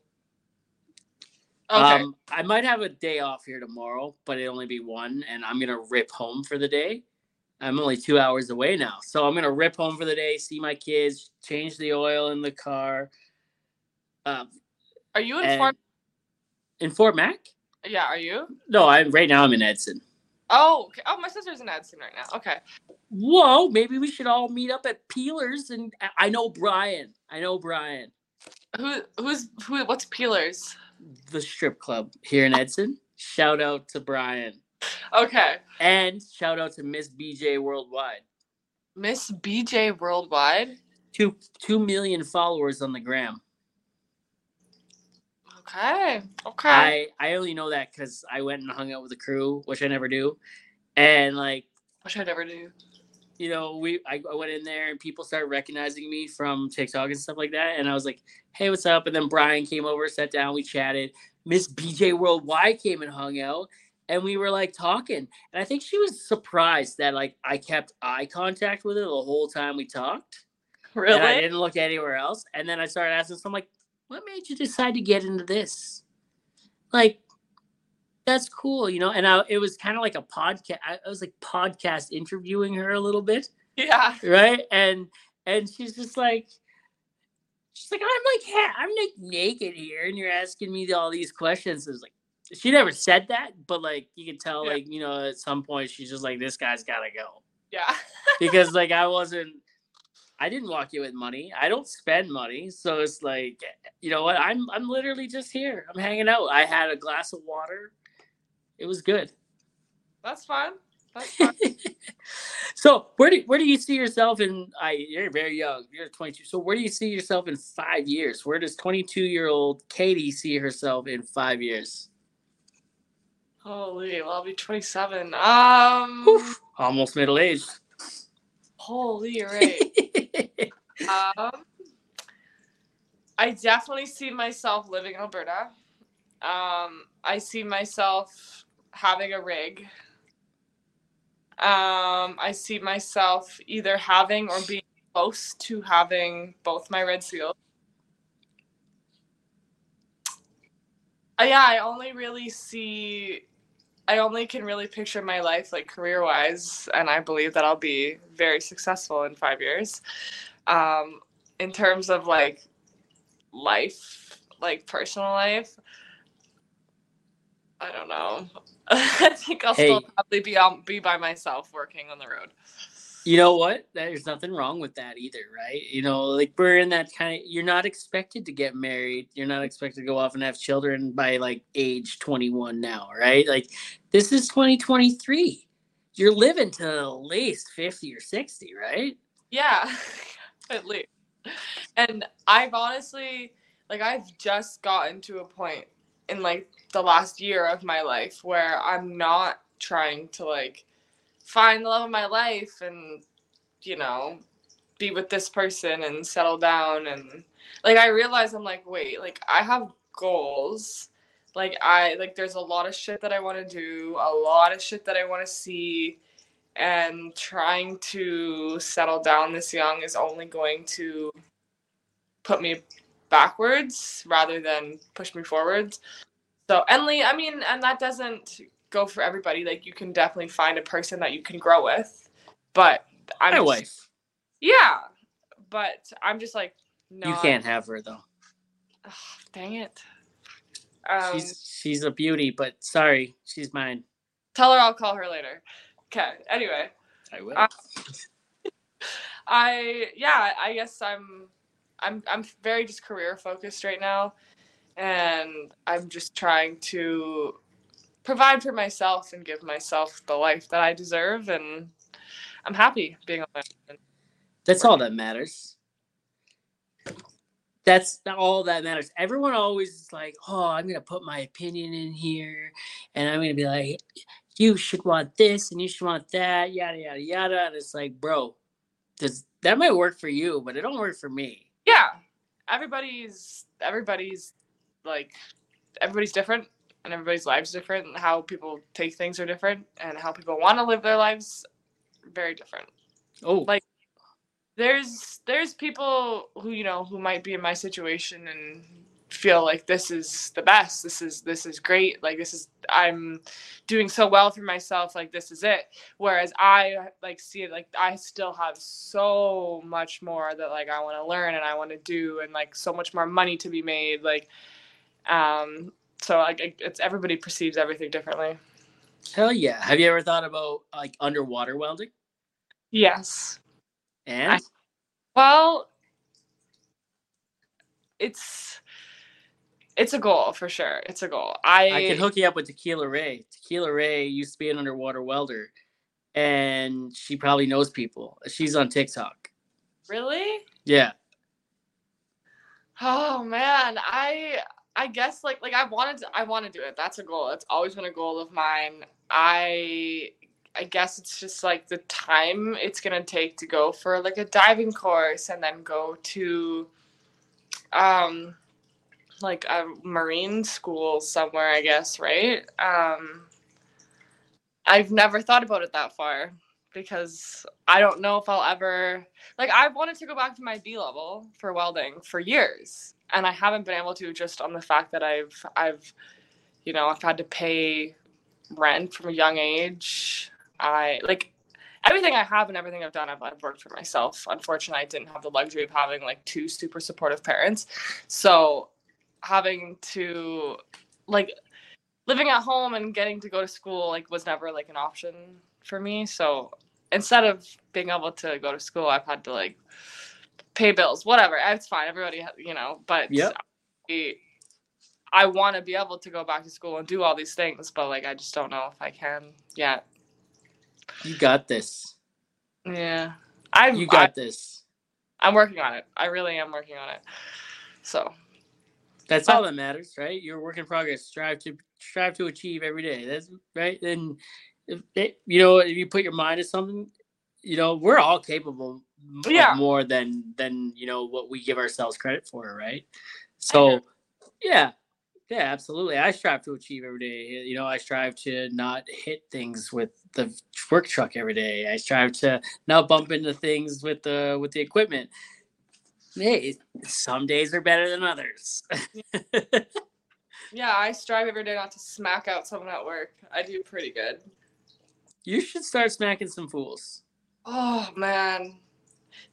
Okay. Um, I might have a day off here tomorrow, but it'll only be one, and I'm going to rip home for the day. I'm only two hours away now, so I'm going to rip home for the day, see my kids, change the oil in the car. Um, are you in Fort? In Fort Mac? Yeah, are you? No, I'm right now. I'm in Edson. Oh, okay. Oh, my sister's in Edson right now. Okay. Whoa, maybe we should all meet up at Peelers. And I know Brian. I know Brian. Who? Who's? Who? What's Peelers? The strip club here in Edson. Shout out to Brian. Okay. And shout out to Miss B J Worldwide. Miss B J Worldwide. Two two million followers on the gram. Okay. Okay. I, I only know that because I went and hung out with the crew, which I never do. And like. Which I never do. You know, we I, I went in there and people started recognizing me from TikTok and stuff like that. And I was like, hey, what's up? And then Brian came over, sat down, we chatted. Miss B J Worldwide came and hung out. And we were, like, talking. And I think she was surprised that, like, I kept eye contact with her the whole time we talked. Really? And I didn't look anywhere else. And then I started asking, so I'm like, what made you decide to get into this? Like, that's cool, you know? And I, it was kind of like a podcast. I, I was, like, podcast interviewing her a little bit. Yeah. Right? And and she's just like, she's like, I'm, like, I'm, like, naked here, and you're asking me all these questions. I was like, she never said that, but, like, you can tell, yeah. like, you know, at some point she's just like, this guy's got to go. Yeah. Because, like, I wasn't, I didn't walk in with money. I don't spend money. So it's like, you know what? I'm I'm literally just here. I'm hanging out. I had a glass of water. It was good. That's fine. That's fine. So where do, where do you see yourself in, I, you're very young. You're twenty-two. So where do you see yourself in five years? Where does twenty-two-year-old Katie see herself in five years? Holy, well, I'll be twenty-seven. Um, Oof, almost middle-aged. Holy, right. um, I definitely see myself living in Alberta. Um, I see myself having a rig. Um, I see myself either having or being close to having both my red seals. Uh, yeah, I only really see... I only can really picture my life, like, career-wise, and I believe that I'll be very successful in five years. Um, in terms of, like, life, like, personal life, I don't know. I think I'll hey. still probably be, I'll be by myself working on the road. You know what? There's nothing wrong with that either, right? You know, like, we're in that kind of... You're not expected to get married. You're not expected to go off and have children by, like, age twenty-one now, right? Like, this is twenty twenty-three. You're living to at least fifty or sixty, right? Yeah, at least. And I've honestly... Like, I've just gotten to a point in, like, the last year of my life where I'm not trying to, like... find the love of my life and, you know, be with this person and settle down. And, like, I realized I'm like, wait, like, I have goals. Like, I, like, there's a lot of shit that I want to do, a lot of shit that I want to see. And trying to settle down this young is only going to put me backwards rather than push me forwards. So, and Lee, I mean, and that doesn't... go for everybody. Like, you can definitely find a person that you can grow with, but I'm my just, wife. Yeah, but I'm just like, no, you can't I'm, have her though. Oh, dang it. Um, she's she's a beauty, but sorry, she's mine. Tell her I'll call her later. Okay. Anyway, I will. Um, I yeah. I guess I'm I'm I'm very just career focused right now, and I'm just trying to provide for myself and give myself the life that I deserve, and I'm happy being on my own. That's all that matters. That's all that matters. Everyone always is like, oh, I'm going to put my opinion in here, and I'm going to be like, you should want this, and you should want that, yada, yada, yada. And it's like, bro, does, that might work for you, but it don't work for me. Yeah. Everybody's, everybody's, like, everybody's different. And everybody's lives different, and how people take things are different, and how people want to live their lives very different. Oh, like there's there's people who, you know, who might be in my situation and feel like this is the best, this is this is great, like this is I'm doing so well for myself, like this is it. Whereas I like see it like I still have so much more that like I want to learn and I want to do, and like so much more money to be made, like um. So like, it's everybody perceives everything differently. Hell yeah! Have you ever thought about like underwater welding? Yes. And I, well, it's it's a goal for sure. It's a goal. I I can hook you up with Tequila Ray. Tequila Ray used to be an underwater welder, and she probably knows people. She's on TikTok. Really? Yeah. Oh man, I. I guess like like I wanted to, I want to do it. That's a goal. It's always been a goal of mine. I I guess it's just like the time it's gonna take to go for like a diving course and then go to um like a marine school somewhere, I guess, right? Um I've never thought about it that far because I don't know if I'll ever, like, I wanted to go back to my B level for welding for years, and I haven't been able to, just on the fact that I've, I've, you know, I've had to pay rent from a young age. I, like, everything I have and everything I've done, I've, I've worked for myself. Unfortunately, I didn't have the luxury of having, like, two super supportive parents. So having to, like, living at home and getting to go to school, like, was never, like, an option for me. So instead of being able to go to school, I've had to, like, pay bills, whatever. It's fine. Everybody, you know, but yep. I, I want to be able to go back to school and do all these things, but, like, I just don't know if I can yet. You got this. Yeah. I, you got I, this. I'm working on it. I really am working on it. So. That's all that matters, right? You're a work in progress. Strive to strive to achieve every day. That's right. And if they, you know, if you put your mind to something, you know, we're all capable yeah. of more than than you know what we give ourselves credit for, right? So, yeah, yeah, absolutely. I strive to achieve every day. You know, I strive to not hit things with the work truck every day. I strive to not bump into things with the with the equipment. Hey, some days are better than others. Yeah, I strive every day not to smack out someone at work. I do pretty good. You should start smacking some fools. Oh, man.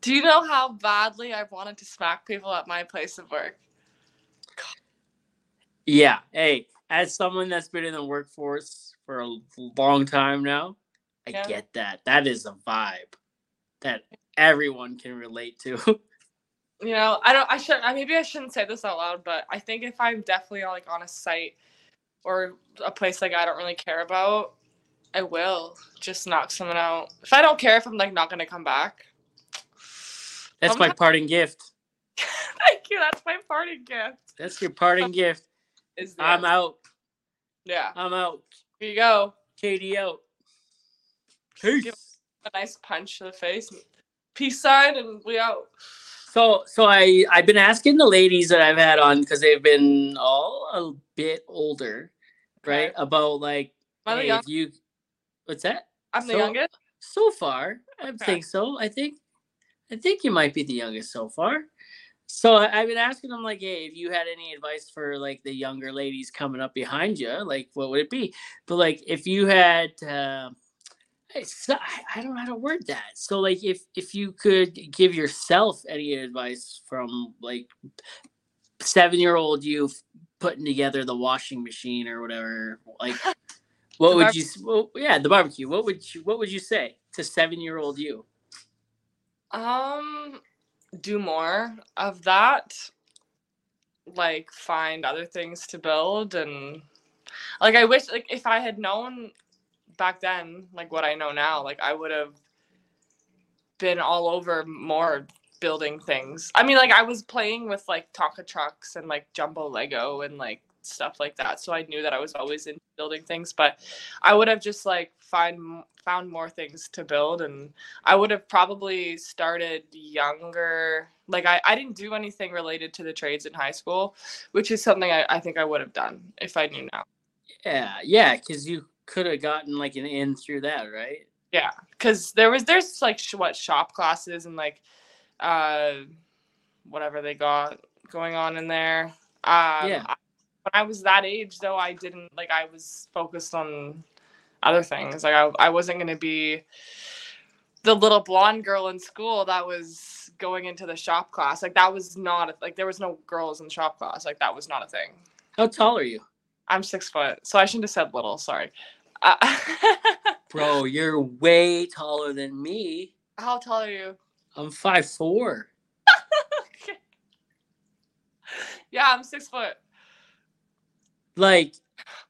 Do you know how badly I've wanted to smack people at my place of work? God. Yeah. Hey, as someone that's been in the workforce for a long time now, I yeah. get that. That is a vibe that everyone can relate to. You know, I don't, I should, maybe I shouldn't say this out loud, but I think if I'm definitely like on a site or a place like I don't really care about, I will just knock someone out. If I don't care if I'm like not going to come back. That's I'm my not... parting gift. Thank you. That's my parting gift. That's your parting gift. Is that... I'm out. Yeah. I'm out. Here you go. Katie out. Peace. Give a nice punch to the face. Peace sign and we out. So, so I, I've been asking the ladies that I've had on, because they've been all a bit older, right? Okay. About like, hey, if you, what's that? I'm so, the youngest? So far, I okay. think so. I think, I think you might be the youngest so far. So I, I've been asking them like, hey, if you had any advice for like the younger ladies coming up behind you, like what would it be? But like, if you had, uh, I don't know how to word that. So, like, if if you could give yourself any advice from, like, seven-year-old you putting together the washing machine or whatever, like, what would bar- you, well, yeah, the barbecue. What would you, what would you say to seven-year-old you? Um, do more of that. Like, find other things to build. And, like, I wish, like, if I had known back then, like what I know now, like I would have been all over more building things. I mean, like I was playing with like Tonka trucks and like jumbo Lego and like stuff like that. So I knew that I was always into building things, but I would have just like find found more things to build. And I would have probably started younger. Like I, I didn't do anything related to the trades in high school, which is something I, I think I would have done if I knew now. Yeah. Yeah. Cause you could have gotten like an in through that, right? Yeah, because there was there's like sh- what shop classes and like uh whatever they got going on in there. um yeah I, when I was that age though, I didn't like I was focused on other things. Like I, I wasn't going to be the little blonde girl in school that was going into the shop class. Like that was not a, like there was no girls in the shop class. Like that was not a thing. How tall are you? I'm six foot, so I shouldn't have said little. Sorry. Uh, Bro, you're way taller than me. How tall are you? I'm five four. Okay. Yeah, I'm six foot. Like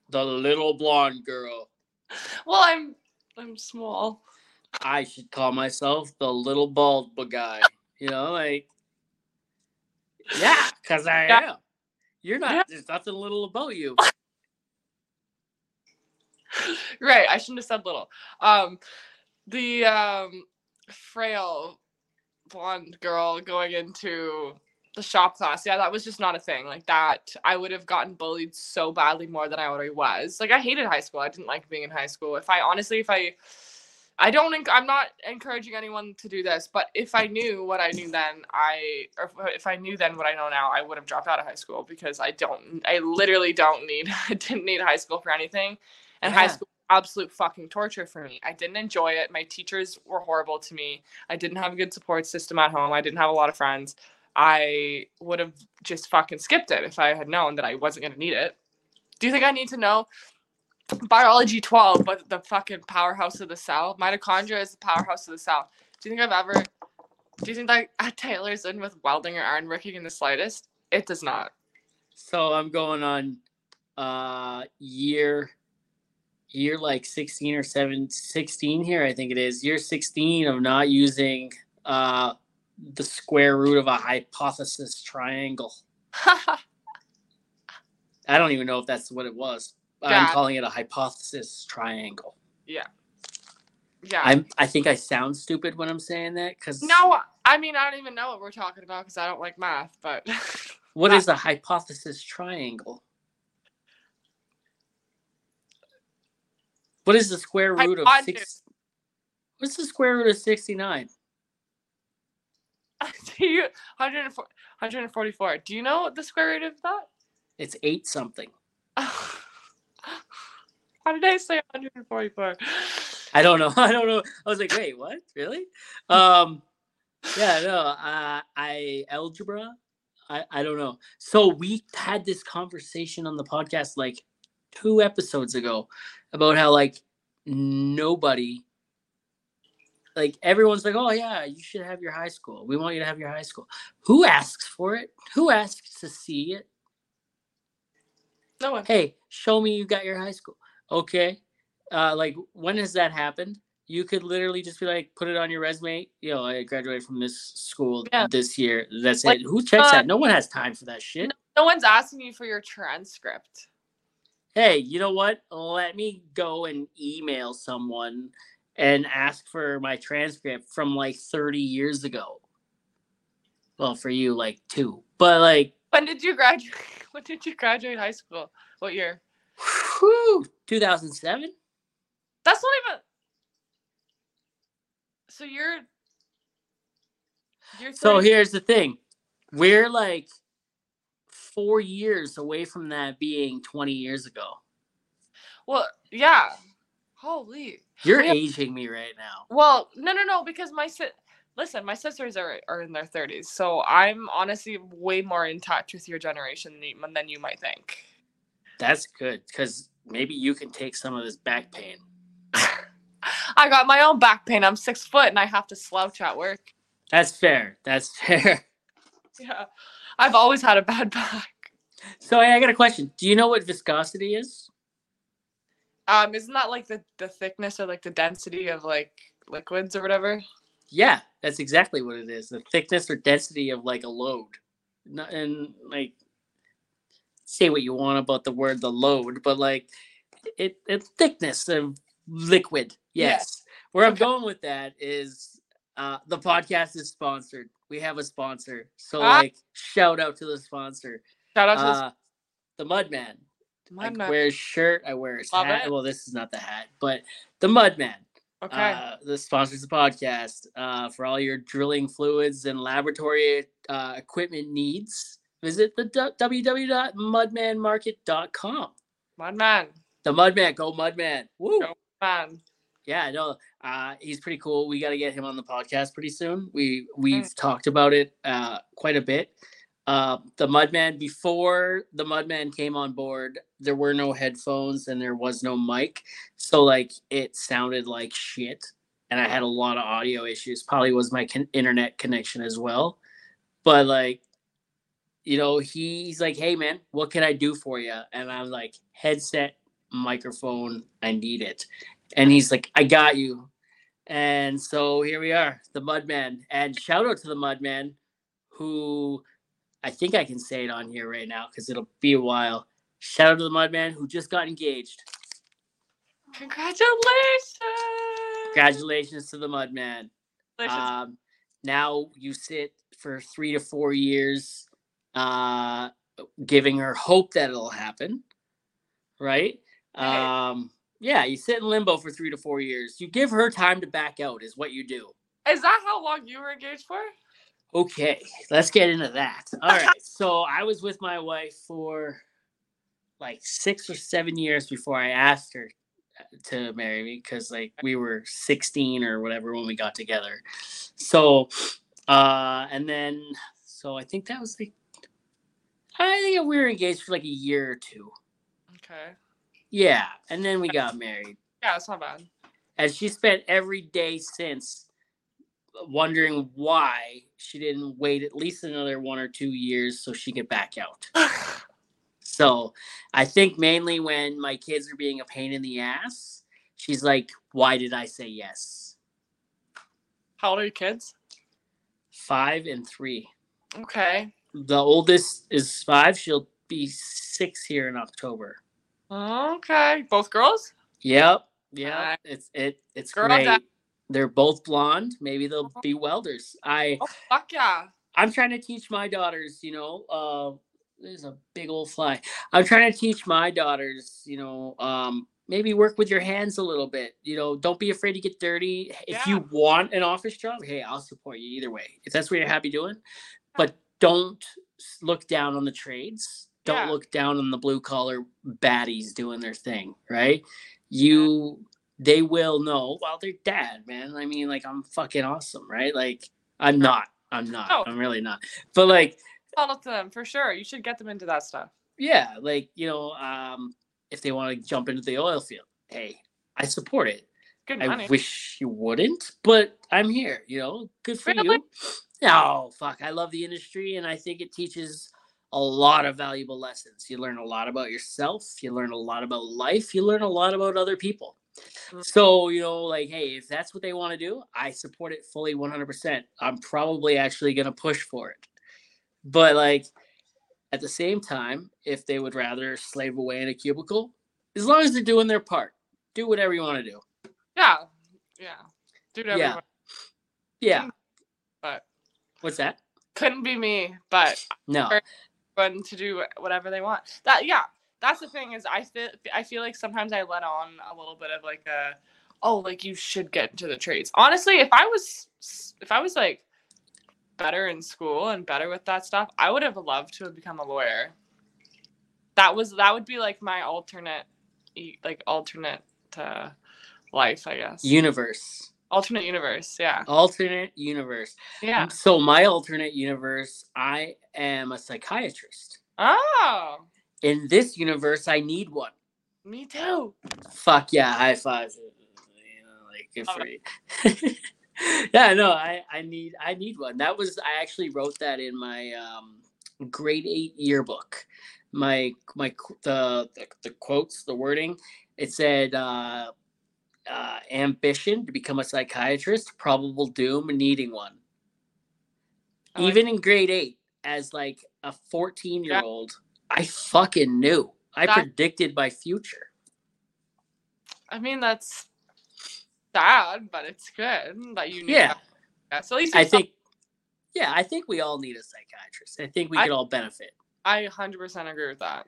the little blonde girl. Well, I'm I'm small. I should call myself the little bald guy. You know, like yeah, because I yeah. am. You're not, yeah. There's nothing little about you. Right. I shouldn't have said little. Um, the um, frail blonde girl going into the shop class. Yeah, that was just not a thing. Like that, I would have gotten bullied so badly more than I already was. Like I hated high school. I didn't like being in high school. If I honestly, if I, I don't, enc- I'm not encouraging anyone to do this, but if I knew what I knew then, I, or if I knew then what I know now, I would have dropped out of high school because I don't, I literally don't need, I didn't need high school for anything. And yeah. High school was absolute fucking torture for me. I didn't enjoy it. My teachers were horrible to me. I didn't have a good support system at home. I didn't have a lot of friends. I would have just fucking skipped it if I had known that I wasn't going to need it. Do you think I need to know biology twelve, but the fucking powerhouse of the cell? Mitochondria is the powerhouse of the cell. Do you think I've ever... Do you think that Taylor's in with welding or ironworking in the slightest? It does not. So I'm going on uh, year... Year like sixteen or seven, sixteen here, I think it is. Year sixteen of not using... Uh, the square root of a hypothesis triangle. I don't even know if that's what it was. God. I'm calling it a hypothesis triangle. Yeah. Yeah. I'm, I think I sound stupid when I'm saying that. Cause no, I mean, I don't even know what we're talking about because I don't like math, but. What math. Is a hypothesis triangle? What is the square root of six? What's the square root of sixty-nine? Do you, one hundred forty-four. Do you know the square root of that? It's eight something. How did I say one hundred forty-four? I don't know. I don't know. I was like, wait, what? Really? Um, yeah, no. Uh, I algebra. I, I don't know. So we had this conversation on the podcast like two episodes ago about how like nobody. Like, everyone's like, oh, yeah, you should have your high school. We want you to have your high school. Who asks for it? Who asks to see it? No one. Hey, show me you got your high school. Okay. Uh, like, when has that happened? You could literally just be like, put it on your resume. You know, I graduated from this school yeah. this year. That's like, it. Who checks uh, that? No one has time for that shit. No, no one's asking you for your transcript. Hey, you know what? Let me go and email someone and ask for my transcript from like thirty years ago. Well, for you, like two. But like, when did you graduate? When did you graduate high school? What year? Whew, two thousand seven. That's not even. So you're. You're thirty... So here's the thing, we're like four years away from that being twenty years ago. Well, yeah. Holy. You're yeah. aging me right now. Well, no, no, no, because my si- listen, my sisters are are in their thirties, so I'm honestly way more in touch with your generation than, than you might think. That's good, because maybe you can take some of this back pain. I got my own back pain. I'm six foot, and I have to slouch at work. That's fair. That's fair. Yeah, I've always had a bad back. So I got a question. Do you know what viscosity is? Um, isn't that like the, the thickness or like the density of like liquids or whatever? Yeah, that's exactly what it is. The thickness or density of like a load. And like, say what you want about the word the load, but like it, it thickness of liquid. Yes. Yeah. Where I'm going with that is uh, the podcast is sponsored. We have a sponsor. So ah. like shout out to the sponsor. Shout out to uh, the, the Mudman. I like wear his shirt. I wear his Love hat. It. Well, this is not the hat, but the Mudman. Okay. Uh, the sponsors the podcast uh, for all your drilling fluids and laboratory uh, equipment needs. Visit the w w w dot mudman market dot com. Mudman. The Mudman. Go Mudman. Woo. Go Mudman. Yeah, no, uh, he's pretty cool. We got to get him on the podcast pretty soon. We we've mm. talked about it uh, quite a bit. Uh, the Mudman, before the Mudman came on board, there were no headphones and there was no mic. So, like, it sounded like shit. And I had a lot of audio issues. Probably was my con- internet connection as well. But, like, you know, he's like, hey, man, what can I do for you? And I'm like, headset, microphone, I need it. And he's like, I got you. And so here we are, the Mudman. And shout out to the Mudman who... I think I can say it on here right now because it'll be a while. Shout out to the Mudman who just got engaged. Congratulations! Congratulations to the Mudman. Um, now you sit for three to four years, uh, giving her hope that it'll happen, right? Right. Um, yeah, you sit in limbo for three to four years. You give her time to back out is what you do. Is that how long you were engaged for? Okay, let's get into that. All right, so I was with my wife for like six or seven years before I asked her to marry me because like we were sixteen or whatever when we got together. So, uh, and then, so I think that was like, I think we were engaged for like a year or two. Okay. Yeah, and then we got married. Yeah, it's not bad. And she spent every day since wondering why she didn't wait at least another one or two years so she could back out. So I think mainly when my kids are being a pain in the ass, she's like, why did I say yes? How old are your kids? Five and three. Okay. The oldest is five. She'll be six here in October. Okay. Both girls? Yep. Yeah. Right. It's it it's Girl great. Dad. They're both blonde. Maybe they'll be welders. I oh, fuck yeah. I'm trying to teach my daughters, you know, uh, there's a big old fly. I'm trying to teach my daughters, you know, um, maybe work with your hands a little bit. You know, don't be afraid to get dirty. Yeah. If you want an office job, hey, I'll support you either way. If that's what you're happy doing. But don't look down on the trades. Don't yeah. look down on the blue collar baddies doing their thing, right? You... Yeah. They will know. Well, they're dad, man. I mean, like, I'm fucking awesome, right? Like, I'm not. I'm not. Oh. I'm really not. But, like... follow them, for sure. You should get them into that stuff. Yeah. Like, you know, um, if they want to jump into the oil field, hey, I support it. Good money. I wish you wouldn't, but I'm here, you know? Good for really? you. Oh, fuck. I love the industry, and I think it teaches a lot of valuable lessons. You learn a lot about yourself. You learn a lot about life. You learn a lot about other people. So, you know, like, hey, if that's what they want to do, I support it fully one hundred percent. I'm probably actually going to push for it. But, like, at the same time, if they would rather slave away in a cubicle, as long as they're doing their part, do whatever you want to do. Yeah. Yeah. Do whatever yeah. you want. Yeah. But. What's that? Couldn't be me, but. No. But to do whatever they want. That, yeah. That's the thing is I feel, I feel like sometimes I let on a little bit of like a, oh, like you should get into the trades. Honestly, if I was, if I was like better in school and better with that stuff, I would have loved to have become a lawyer. That was, that would be like my alternate, like alternate uh, life, I guess. Universe. Alternate universe. Yeah. Alternate universe. Yeah. So my alternate universe, I am a psychiatrist. Oh, in this universe, I need one. Me too. Fuck yeah, high fives. You know, like good for you. Yeah, no, I, I need I need one. That was I actually wrote that in my um, grade eight yearbook. My my the the, the quotes, the wording. It said, uh, uh, "Ambition to become a psychiatrist, probable doom, needing one." Oh, even I- in grade eight, as like a fourteen year old. Yeah. I fucking knew. I that, predicted my future. I mean, that's sad, but it's good that you knew. Yeah. That. So at least I think, yeah, I think we all need a psychiatrist. I think we I, could all benefit. I one hundred percent agree with that.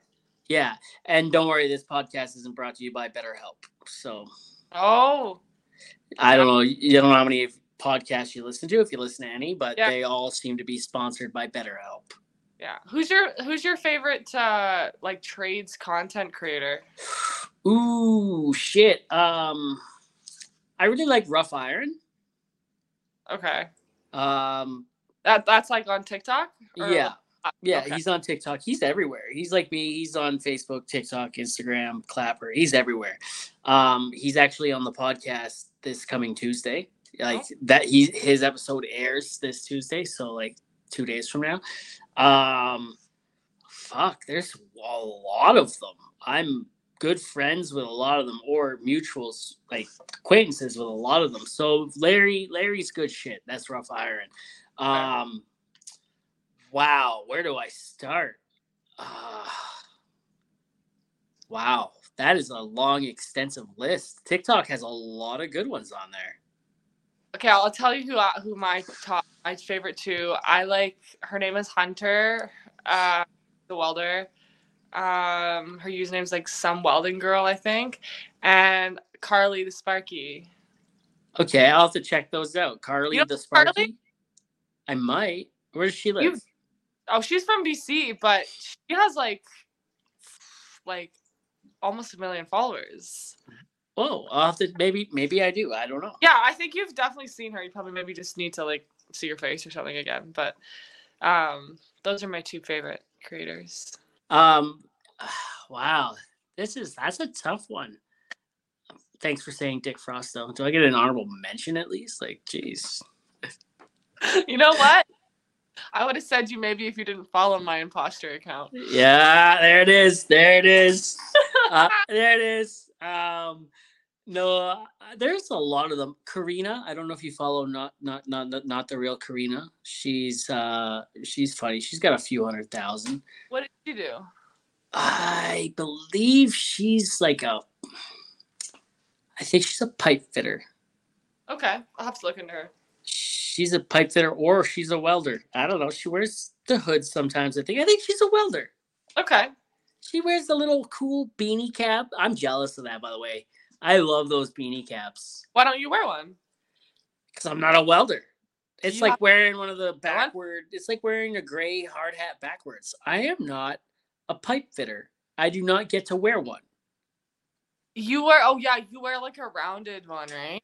Yeah. And don't worry, this podcast isn't brought to you by BetterHelp. So. Oh. I don't know. You don't know how many podcasts you listen to, if you listen to any, but yeah. they all seem to be sponsored by BetterHelp. Yeah. Who's your who's your favorite uh, like trades content creator? Ooh, shit. Um I really like Rough Iron. Okay. Um that that's like on TikTok? Or... Yeah. Yeah, okay. He's on TikTok. He's everywhere. He's like me. He's on Facebook, TikTok, Instagram, Clapper. He's everywhere. Um he's actually on the podcast this coming Tuesday. Like oh. that he his episode airs this Tuesday, so like two days from now. Um, fuck, there's a lot of them. I'm good friends with a lot of them or mutuals, like acquaintances with a lot of them. So Larry, Larry's good shit. That's Rough Iron. Um, Wow, where do I start? Uh, wow, that is a long, extensive list. TikTok has a lot of good ones on there. Okay, I'll tell you who I, who my top my favorite two. I like her name is Hunter, uh, the welder. Um, her username's like some welding girl, I think, and Carly the Sparky. Okay, I'll have to check those out. Carly you know the Sparky. Carly? I might. Where does she live? You've, oh, she's from B C, but she has like, like, almost a million followers. Oh, I'll have to, maybe maybe I do. I don't know. Yeah, I think you've definitely seen her. You probably maybe just need to like see your face or something again. But um, those are my two favorite creators. Um, wow, this is that's a tough one. Thanks for saying Dick Frost, though. Do I get an honorable mention at least? Like, geez. You know what? I would have said you maybe if you didn't follow my imposter account. Yeah, there it is. There it is. uh, there it is. Um, no, uh, there's a lot of them. Karina, I don't know if you follow not not not not the real Karina. She's uh she's funny. She's got a few hundred thousand. What did she do? I believe she's like a. I think she's a pipe fitter. Okay, I'll have to look into her. She's a pipe fitter or she's a welder. I don't know. She wears the hood sometimes, I think. I think she's a welder. Okay. She wears the little cool beanie cap. I'm jealous of that, by the way. I love those beanie caps. Why don't you wear one? Because I'm not a welder. It's you like have- wearing one of the backward. It's like wearing a gray hard hat backwards. I am not a pipe fitter. I do not get to wear one. You wear, oh yeah, you wear like a rounded one, right?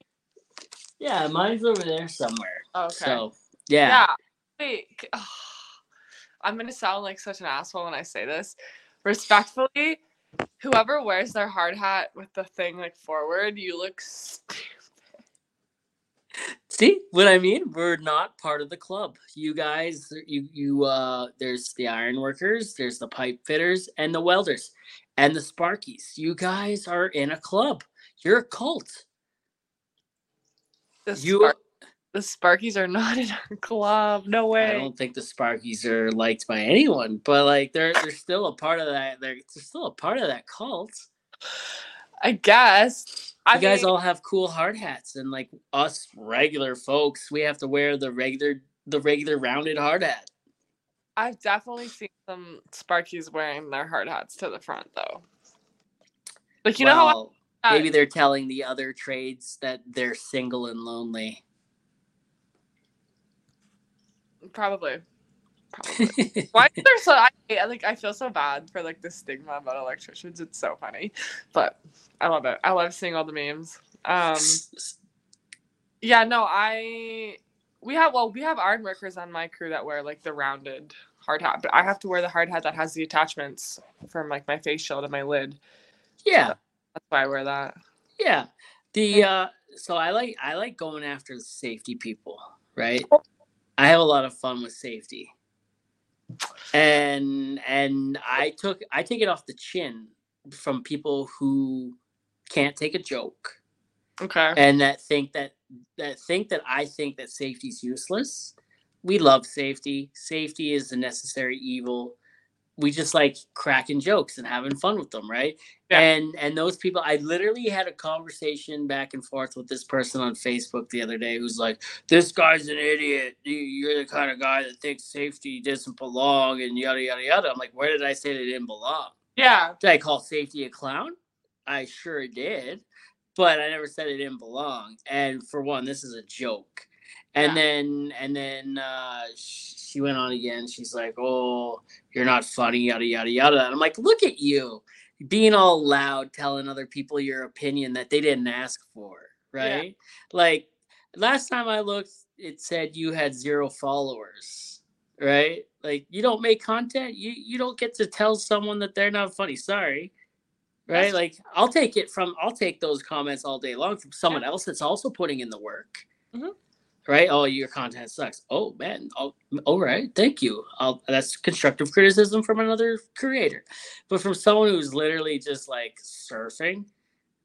Yeah, mine's over there somewhere. Okay. So, yeah. Yeah. Wait. Oh, I'm going to sound like such an asshole when I say this. Respectfully, whoever wears their hard hat with the thing like forward, you look stupid. See what I mean? We're not part of the club. You guys, you, you, uh, there's the iron workers, there's the pipe fitters, and the welders, and the Sparkies. You guys are in a club. You're a cult. The, you, Spark- the Sparkies are not in our club. No way. I don't think the Sparkies are liked by anyone, but like they're they're still a part of that. They're, they're still a part of that cult. I guess. You I guys mean, all have cool hard hats, and like us regular folks, we have to wear the regular the regular rounded hard hat. I've definitely seen some Sparkies wearing their hard hats to the front, though. Like you well, know how. I- Maybe they're telling the other trades that they're single and lonely. Probably. Probably. Why is there so? I like. I feel so bad for like the stigma about electricians. It's so funny, but I love it. I love seeing all the memes. Um. Yeah. No. I. We have well. We have iron workers on my crew that wear like the rounded hard hat, but I have to wear the hard hat that has the attachments from like my face shield and my lid. Yeah. So, that's why I wear that. Yeah. The uh, so I like I like going after the safety people, right? I have a lot of fun with safety. And and I took I take it off the chin from people who can't take a joke. Okay. And that think that that think that I think that safety's useless. We love safety. Safety is the necessary evil. We just like cracking jokes and having fun with them, right? Yeah. And and those people, I literally had a conversation back and forth with this person on Facebook the other day who's like, this guy's an idiot. You're the kind of guy that thinks safety doesn't belong and yada, yada, yada. I'm like, where did I say they didn't belong? Yeah. Did I call safety a clown? I sure did. But I never said it didn't belong. And for one, this is a joke. And yeah. then, and then uh, she went on again. She's like, "Oh, you're not funny, yada yada yada." And I'm like, "Look at you, being all loud, telling other people your opinion that they didn't ask for, right?" Yeah. Like last time I looked, it said you had zero followers, right? Like you don't make content. You you don't get to tell someone that they're not funny. Sorry, right? That's- like I'll take it from I'll take those comments all day long from someone yeah. else that's also putting in the work. Mm-hmm. Right? Oh, your content sucks. Oh, man. Oh, all right. Thank you. I'll, that's constructive criticism from another creator. But from someone who's literally just like surfing,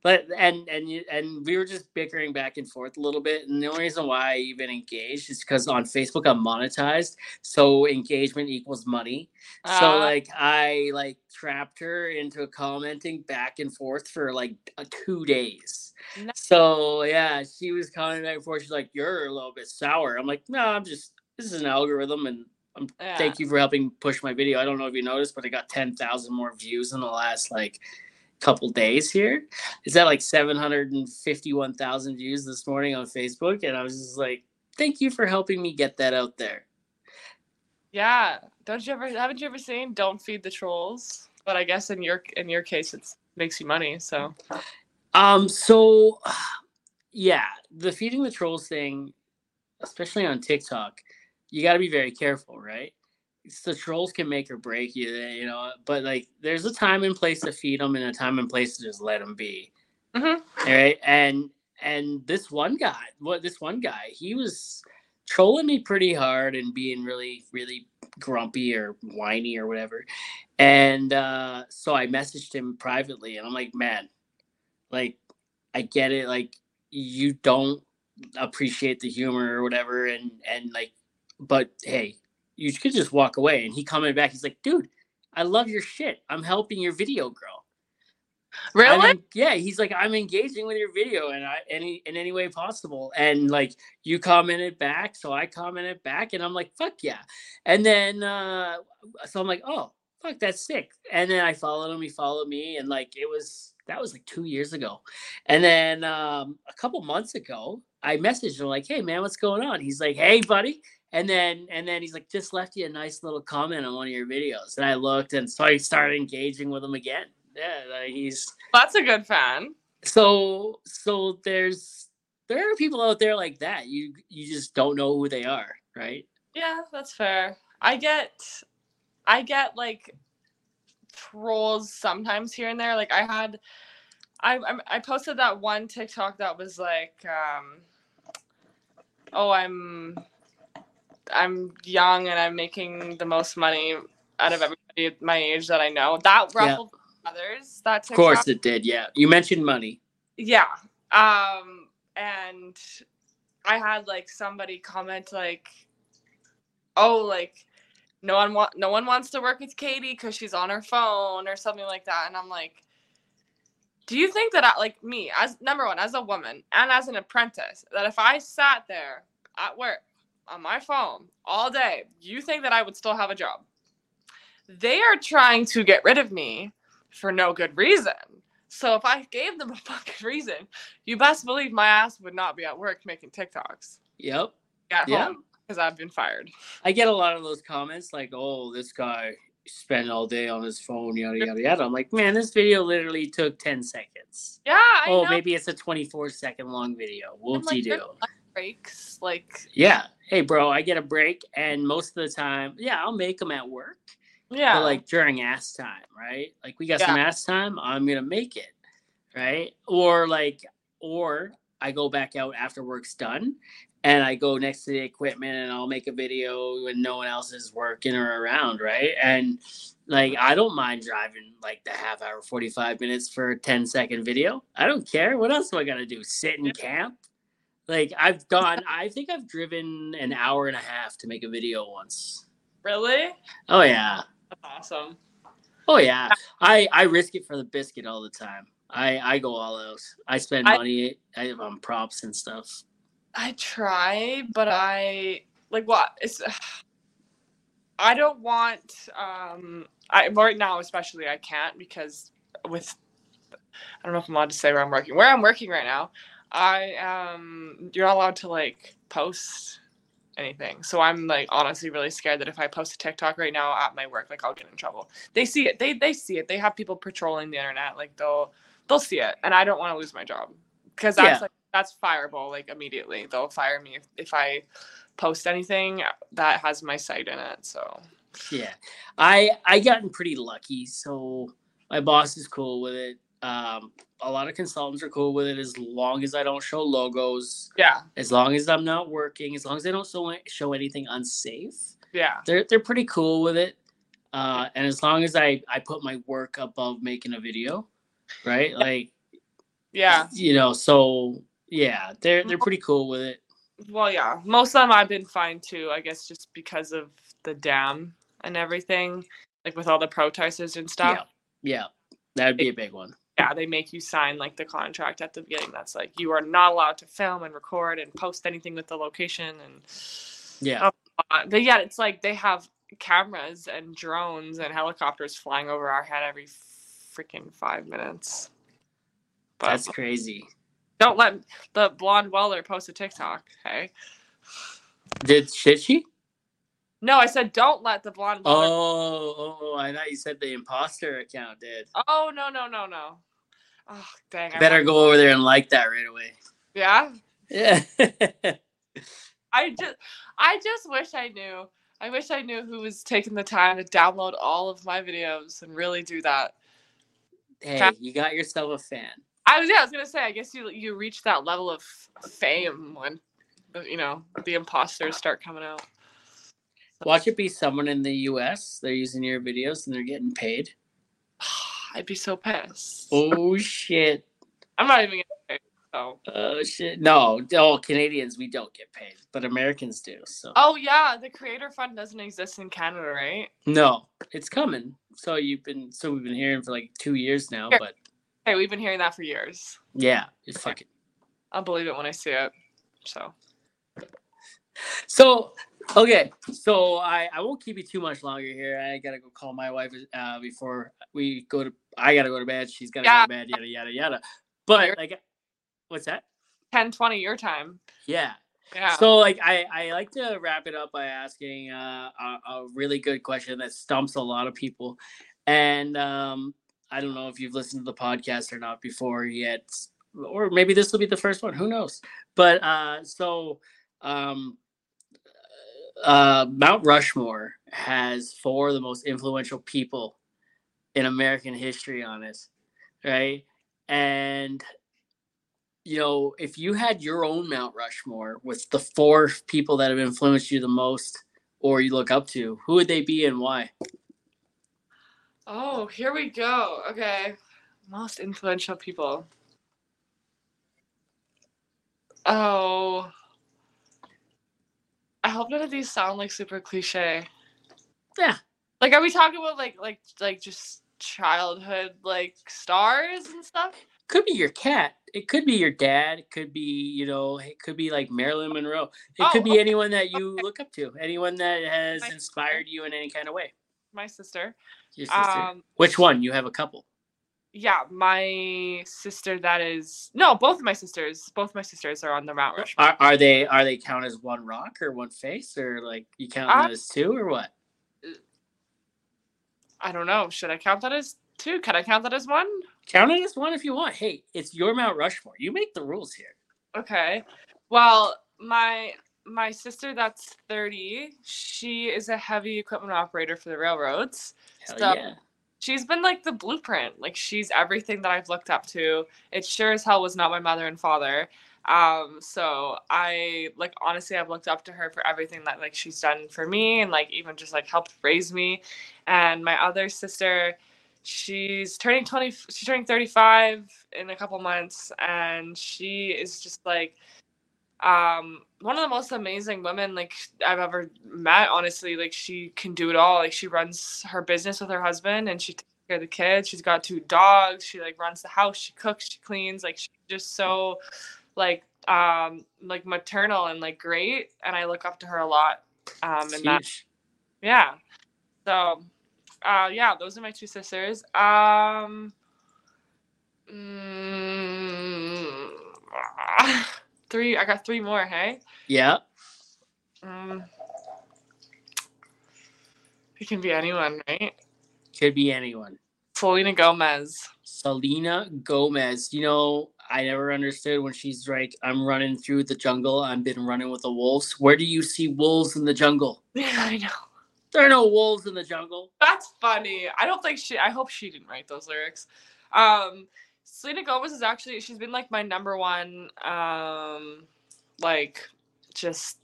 But and and you, and we were just bickering back and forth a little bit. And the only reason why I even engaged is because on Facebook I'm monetized, so engagement equals money. Uh, so like I like trapped her into commenting back and forth for like uh, two days. No. So yeah, she was commenting back and forth. She's like, "You're a little bit sour." I'm like, "No, I'm just this is an algorithm, and I'm yeah. thank you for helping push my video." I don't know if you noticed, but I got ten thousand more views in the last like. couple days here. It's at like seven hundred fifty-one thousand views this morning on Facebook, and I was just like, thank you for helping me get that out there. Yeah. Don't you ever haven't you ever seen Don't Feed the Trolls? But I guess in your in your case it makes you money, so um so yeah, the feeding the trolls thing, especially on TikTok, you got to be very careful, right? The trolls can make or break you, you know, but like there's a time and place to feed them and a time and place to just let them be. Mm-hmm. All right. And, and this one guy, what this one guy, he was trolling me pretty hard and being really, really grumpy or whiny or whatever. And, uh, so I messaged him privately and I'm like, man, like, I get it. Like you don't appreciate the humor or whatever. And, and like, but hey, you could just walk away. And he commented back. He's like, dude, I love your shit. I'm helping your video grow. Really? En- yeah. He's like, I'm engaging with your video and I, any, in any way possible. And like you commented back. So I commented back and I'm like, fuck yeah. And then, uh, so I'm like, oh, fuck, that's sick. And then I followed him. He followed me. And like, it was, that was like two years ago. And then um, a couple months ago, I messaged him like, hey man, what's going on? He's like, hey buddy. And then, and then he's like, just left you a nice little comment on one of your videos. And I looked, and so I started engaging with him again. Yeah, like he's that's a good fan. So, so there's there are people out there like that. You you just don't know who they are, right? Yeah, that's fair. I get, I get like trolls sometimes here and there. Like I had, I I posted that one TikTok that was like, um, oh, I'm. I'm young and I'm making the most money out of everybody at my age that I know. That ruffled yeah. others. That TikTok. Of course it did. Yeah. You mentioned money. Yeah. Um, and I had like somebody comment like, oh, like no one wa- no one wants to work with Katie because she's on her phone or something like that. And I'm like, do you think that I, like me as number one, as a woman and as an apprentice, that if I sat there at work on my phone all day, you think that I would still have a job? They are trying to get rid of me for no good reason. So if I gave them a fucking reason, you best believe my ass would not be at work making TikToks. Yep. At yep. home, because I've been fired. I get a lot of those comments like, oh, this guy spent all day on his phone, yada, yada, yada. I'm like, man, this video literally took ten seconds. Yeah, I Oh, know. Maybe it's a twenty-four second long video. Whoop-de-doo. Breaks, like yeah, hey bro, I get a break, and most of the time, yeah, I'll make them at work. Yeah, but like during ass time, right? Like we got yeah. some ass time, I'm gonna make it, right? Or like, or I go back out after work's done, and I go next to the equipment, and I'll make a video when no one else is working or around, right? And like I don't mind driving like the half hour, forty-five minutes for a ten second video. I don't care. What else do I gotta do? Sit in camp? Like, I've gone, I think I've driven an hour and a half to make a video once. Really? Oh, yeah. That's awesome. Oh, yeah. I, I risk it for the biscuit all the time. I, I go all out. I spend money I, on props and stuff. I try, but I, like, what? It's, I don't want, um, I right now especially, I can't because with, I don't know if I'm allowed to say where I'm working. Where I'm working right now. I um you're not allowed to like post anything, so I'm like honestly really scared that if I post a TikTok right now at my work, like I'll get in trouble. They see it, they they see it. They have people patrolling the internet, like they'll they'll see it, and I don't want to lose my job because that's yeah. like that's fireable. Like immediately, they'll fire me if, if I post anything that has my site in it. So yeah, I I gotten pretty lucky, so my boss is cool with it. Um, a lot of consultants are cool with it as long as I don't show logos. Yeah. As long as I'm not working, as long as I don't show, show anything unsafe. Yeah. They're they're pretty cool with it. Uh, and as long as I, I put my work above making a video, right? Yeah. Like Yeah. You know, so yeah, they're they're pretty cool with it. Well, yeah, most of them I've been fine too. I guess just because of the dam and everything, like with all the protesters and stuff. Yeah, yeah, that'd be it, a big one. Yeah, they make you sign like the contract at the beginning. That's like you are not allowed to film and record and post anything with the location and yeah. But yeah, it's like they have cameras and drones and helicopters flying over our head every freaking five minutes. But that's crazy. Don't let the blonde welder post a TikTok, hey? Did, did she? No, I said don't let the blonde welder... Oh, oh, I thought you said the imposter account did. Oh, no, no, no, no. Oh, dang. You better go over there and like that right away. Yeah? Yeah. I just, I just wish I knew. I wish I knew who was taking the time to download all of my videos and really do that. Hey, you got yourself a fan. I was, yeah, I was going to say, I guess you you reach that level of fame when, you know, the imposters start coming out. Watch it be someone in the U S. They're using your videos and they're getting paid. I'd be so pissed. Oh, shit. I'm not even going to pay. Oh, so. uh, shit. No, all Canadians, we don't get paid, but Americans do. So. Oh, yeah. The Creator Fund doesn't exist in Canada, right? No, it's coming. So you've been, so we've been hearing for like two years now, Here. but. Hey, we've been hearing that for years. Yeah, it's fucking. I'll believe it when I see it. So. So, okay. So I, I won't keep you too much longer here. I gotta go call my wife uh, before we go to. I gotta go to bed. She's gotta yeah. go to bed. Yada yada yada. But like, what's that? Ten twenty your time. Yeah. Yeah. So like, I I like to wrap it up by asking uh, a, a really good question that stumps a lot of people, and um. I don't know if you've listened to the podcast or not before yet, or maybe this will be the first one. Who knows? But uh, so um, uh, Mount Rushmore has four of the most influential people in American history on it, right? And, you know, if you had your own Mount Rushmore with the four people that have influenced you the most or you look up to, who would they be and why? Oh, here we go. Okay. Most influential people. Oh. I hope none of these sound like super cliche. Yeah. Like, are we talking about like like like just childhood like stars and stuff? Could be your cat. It could be your dad. It could be, you know, it could be like Marilyn Monroe. It oh, could be okay. anyone that you okay. look up to. Anyone that has My inspired sister. you in any kind of way. My sister. Your sister. Um, Which one? You have a couple. Yeah, my sister. That is no. Both of my sisters. Both my sisters are on the Mount Rushmore. Are, are they? Are they count as one rock or one face, or like you count them uh, as two, or what? I don't know. Should I count that as two? Can I count that as one? Count it as one if you want. Hey, it's your Mount Rushmore. You make the rules here. Okay. Well, my. My sister, that's thirty. She is a heavy equipment operator for the railroads. Hell so yeah. She's been like the blueprint. Like she's everything that I've looked up to. It sure as hell was not my mother and father. Um, so I like honestly, I've looked up to her for everything that like she's done for me and like even just like helped raise me. And my other sister, she's turning twenty. She's turning thirty-five in a couple months, and she is just like. Um, one of the most amazing women like I've ever met, honestly. Like she can do it all. Like she runs her business with her husband and she takes care of the kids. She's got two dogs. She like runs the house. She cooks, she cleans. Like she's just so like, um, like maternal and like great. And I look up to her a lot. Um, and that, yeah. So, uh, yeah, those are my two sisters. Um, mm, Three, I got three more, hey? Yeah. Um, it can be anyone, right? Could be anyone. Selena Gomez. Selena Gomez. You know, I never understood when she's like, I'm running through the jungle. I've been running with the wolves. Where do you see wolves in the jungle? Yeah, I know. There are no wolves in the jungle. That's funny. I don't think she, I hope she didn't write those lyrics. Um... Selena Gomez is actually, she's been, like, my number one, um, like, just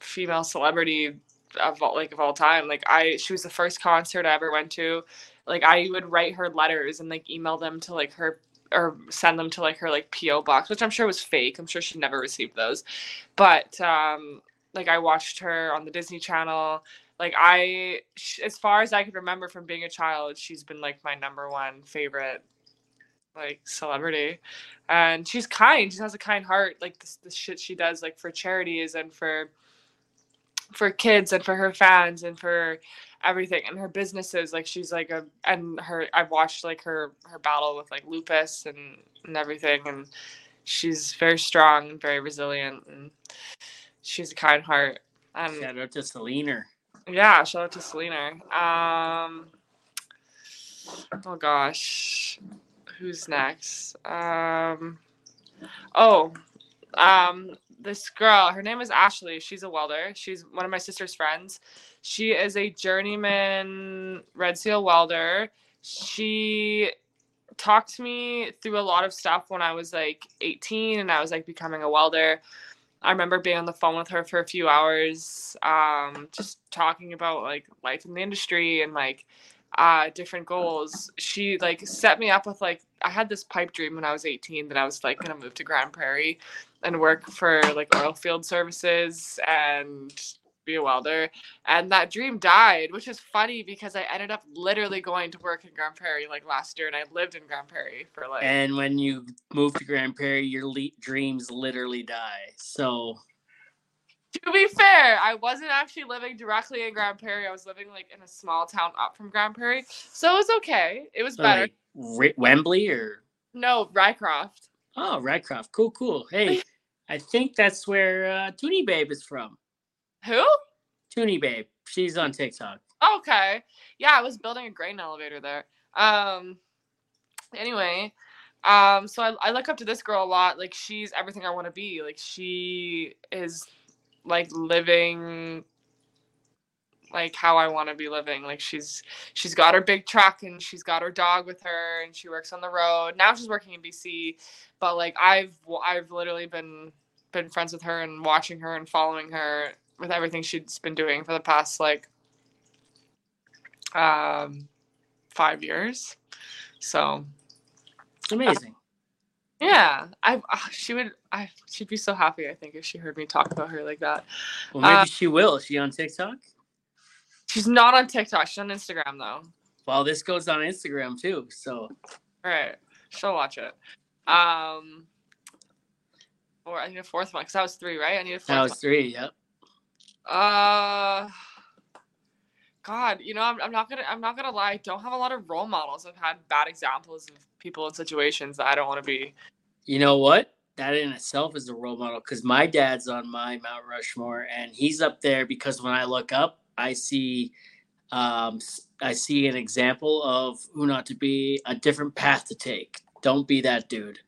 female celebrity of all, like, of all time. Like, I, she was the first concert I ever went to. Like, I would write her letters and, like, email them to, like, her or send them to like her like P O box, which I'm sure was fake. I'm sure she never received those. But um, like I watched her on the Disney Channel. Like I, sh- as far as I can remember from being a child, she's been like my number one favorite like celebrity, and she's kind. She has a kind heart. Like this, the shit she does like for charities and for for kids and for her fans and for everything, and her businesses, like she's like a, and her, I've watched like her her battle with like lupus and, and everything, and she's very strong and very resilient, and she's a kind heart. Um, shout out to Selena. Yeah, shout out to Selena. Um, oh gosh, who's next? Um, oh, um, this girl, her name is Ashley. She's a welder. She's one of my sister's friends. She is a journeyman Red Seal welder. She talked me through a lot of stuff when I was like eighteen and I was like becoming a welder. I remember being on the phone with her for a few hours, um, just talking about like life in the industry and like uh, different goals. She like set me up with like, I had this pipe dream when I was eighteen that I was like going to move to Grand Prairie and work for like oil field services and be a welder, and that dream died, which is funny because I ended up literally going to work in Grand Prairie like last year, and I lived in Grand Prairie for like. And when you move to Grand Prairie, your le- dreams literally die. So, to be fair, I wasn't actually living directly in Grand Prairie. I was living like in a small town up from Grand Prairie, so it was okay. It was so better. Like, Wembley or no Rycroft. Oh, Rycroft, cool, cool. Hey, I think that's where uh, Toonie Babe is from. Who? Toonie Babe. She's on TikTok. Okay. Yeah, I was building a grain elevator there. Um. Anyway, um. So I I look up to this girl a lot. Like she's everything I want to be. Like she is, like living, like how I want to be living. Like she's she's got her big truck and she's got her dog with her and she works on the road. Now she's working in B C, but like I've I've literally been been friends with her and watching her and following her with everything she's been doing for the past, like, um, five years. So. Amazing. Uh, yeah. I, uh, she would, I, she'd be so happy, I think, if she heard me talk about her like that. Well, maybe uh, she will. Is she on TikTok? She's not on TikTok. She's on Instagram, though. Well, this goes on Instagram, too, so. All right. She'll watch it. Um, or I need a fourth one, because that was three, right? I need a fourth one. That was three, yep. Uh, God, you know, I'm, I'm not gonna, I'm not gonna lie. I don't have a lot of role models. I've had bad examples of people in situations that I don't want to be. You know what? That in itself is a role model, because my dad's on my Mount Rushmore, and he's up there because when I look up, I see, um, I see an example of who not to be, a different path to take. Don't be that dude.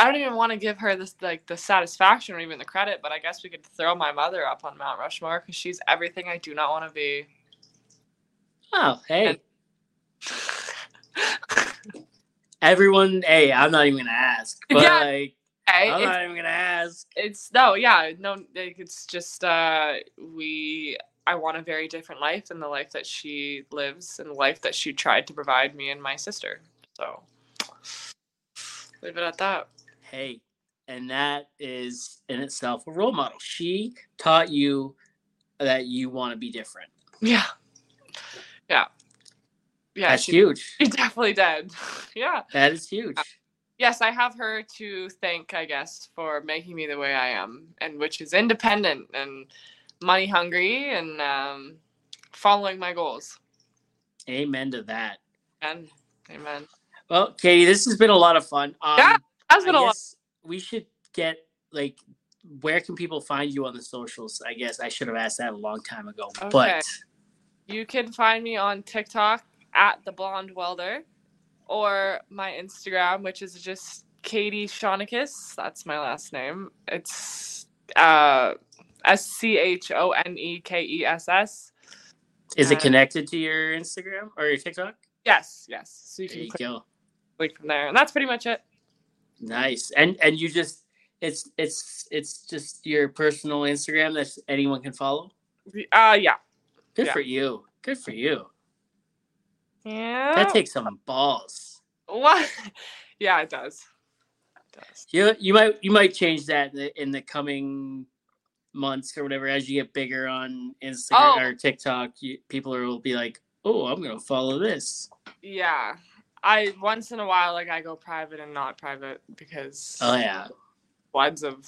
I don't even want to give her this, like, the satisfaction or even the credit, but I guess we could throw my mother up on Mount Rushmore because she's everything I do not want to be. Oh, hey. And... Everyone, hey, I'm not even going to ask. But, yeah. like, hey, I'm not even going to ask. It's, no, yeah, no, it's just, uh, we, I want a very different life than the life that she lives and the life that she tried to provide me and my sister. So, leave it at that. Hey, and that is in itself a role model. She taught you that you want to be different. Yeah. Yeah. Yeah. That's she, huge. She definitely did. Yeah. That is huge. Uh, yes, I have her to thank, I guess, for making me the way I am, and which is independent and money hungry and um, following my goals. Amen to that. Amen. Amen. Well, Katie, this has been a lot of fun. Um, yeah. I guess we should get, like, where can people find you on the socials? I guess I should have asked that a long time ago. Okay. But you can find me on TikTok at The Blonde Welder, or my Instagram, which is just Katie Schonikess. That's my last name. It's uh, S C H O N E K E S S. Is it connected to your Instagram or your TikTok? Yes, yes. So you there can you click go. Link from there. And that's pretty much it. Nice. And and you just it's it's it's just your personal Instagram that anyone can follow? Uh yeah. Good yeah. for you. Good for you. Yeah. That takes some balls. What? Yeah, it does. It does. You you might you might change that in the, in the coming months or whatever as you get bigger on Instagram oh. or TikTok. You, people are, will be like, "Oh, I'm gonna follow this." Yeah, I once in a while like I go private and not private because oh yeah, floods of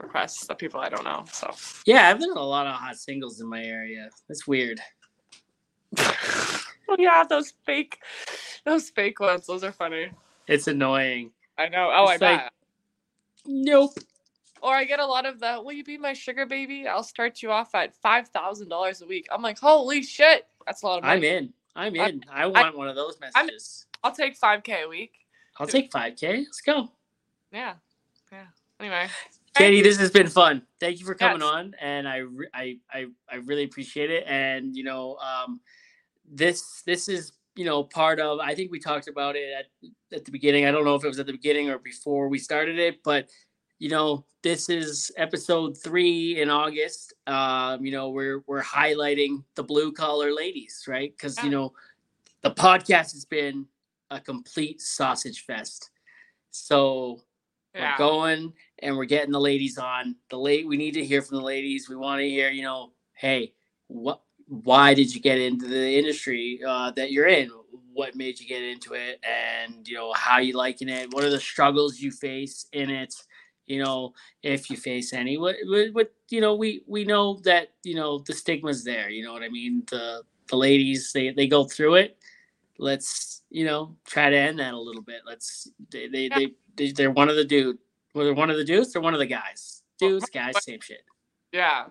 requests of people I don't know. So yeah, I've been in a lot of hot singles in my area. That's weird. Oh yeah, those fake, those fake ones. Those are funny. It's annoying. I know. Oh, it's I like, bet. Nope. Or I get a lot of the, will you be my sugar baby? I'll start you off at five thousand dollars a week. I'm like, holy shit. That's a lot of money. I'm in. I'm in. I, I want I, one of those messages. I'll take five K a week. I'll take five K. Let's go. Yeah. Yeah. Anyway. Katie, this has been fun. Thank you for coming yes. on. And I, I, I, I really appreciate it. And, you know, um, this this is, you know, part of, I think we talked about it at, at the beginning. I don't know if it was at the beginning or before we started it, but you know, this is episode three in August. Um, you know, we're we're highlighting the blue collar ladies, right? Because yeah. you know, the podcast has been a complete sausage fest. So yeah. we're going and we're getting the ladies on. The late we need to hear from the ladies. We want to hear, you know, hey, what? Why did you get into the industry uh, that you're in? What made you get into it? And you know, how you liking it? What are the struggles you face in it? You know, if you face any, what, what, you know, we, we know that, you know, the stigma's there, you know what I mean? The, the ladies, they, they go through it. Let's, you know, try to end that a little bit. Let's, they, they, yeah. they, they they're one of the dude, well, they're one of the dudes. They're one of the guys, dudes, guys, same shit. Yeah.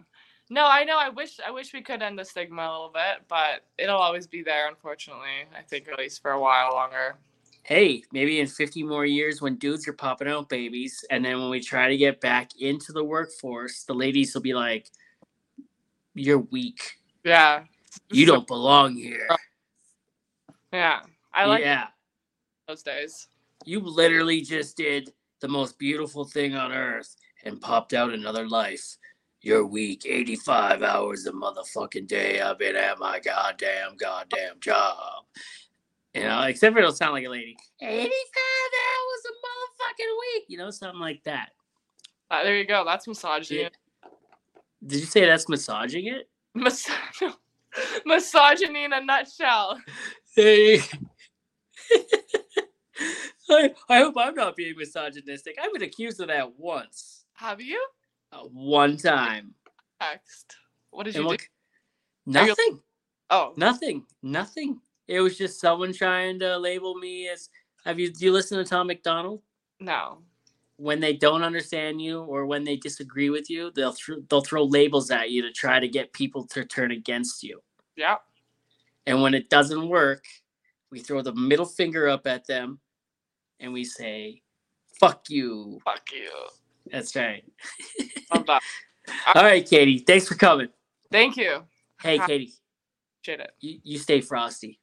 No, I know. I wish, I wish we could end the stigma a little bit, but it'll always be there. Unfortunately, I think at least for a while longer. Hey, maybe in fifty more years when dudes are popping out babies, and then when we try to get back into the workforce, the ladies will be like, you're weak. Yeah. You don't belong here. Yeah. I like yeah. those days. You literally just did the most beautiful thing on earth and popped out another life. You're weak. eighty-five hours a motherfucking day. I've been at my goddamn, goddamn job. You know, except for it'll sound like a lady. eighty-five hours a motherfucking week. You know, something like that. Uh, there you go. That's massaging yeah. it. Did you say that's massaging it? Mas- Misogyny in a nutshell. Hey. I, I hope I'm not being misogynistic. I've been accused of that once. Have you? Uh, one time. Next. What did and you what, do? Nothing. You- oh. Nothing. Nothing. It was just someone trying to label me as, have you, do you listen to Tom McDonald? No. When they don't understand you or when they disagree with you, they'll, th- they'll throw labels at you to try to get people to turn against you. Yeah. And when it doesn't work, we throw the middle finger up at them and we say, fuck you. Fuck you. That's right. All right, Katie. Thanks for coming. Thank you. Hey, Katie. Appreciate it. You, you stay frosty.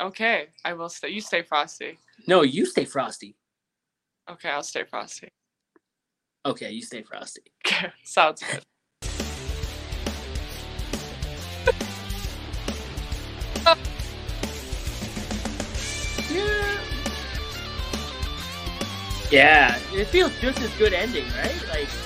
Okay, I will stay. You stay frosty. No, you stay frosty. Okay, I'll stay frosty. Okay, you stay frosty. Sounds good. yeah. yeah, it feels just as good ending, right? Like.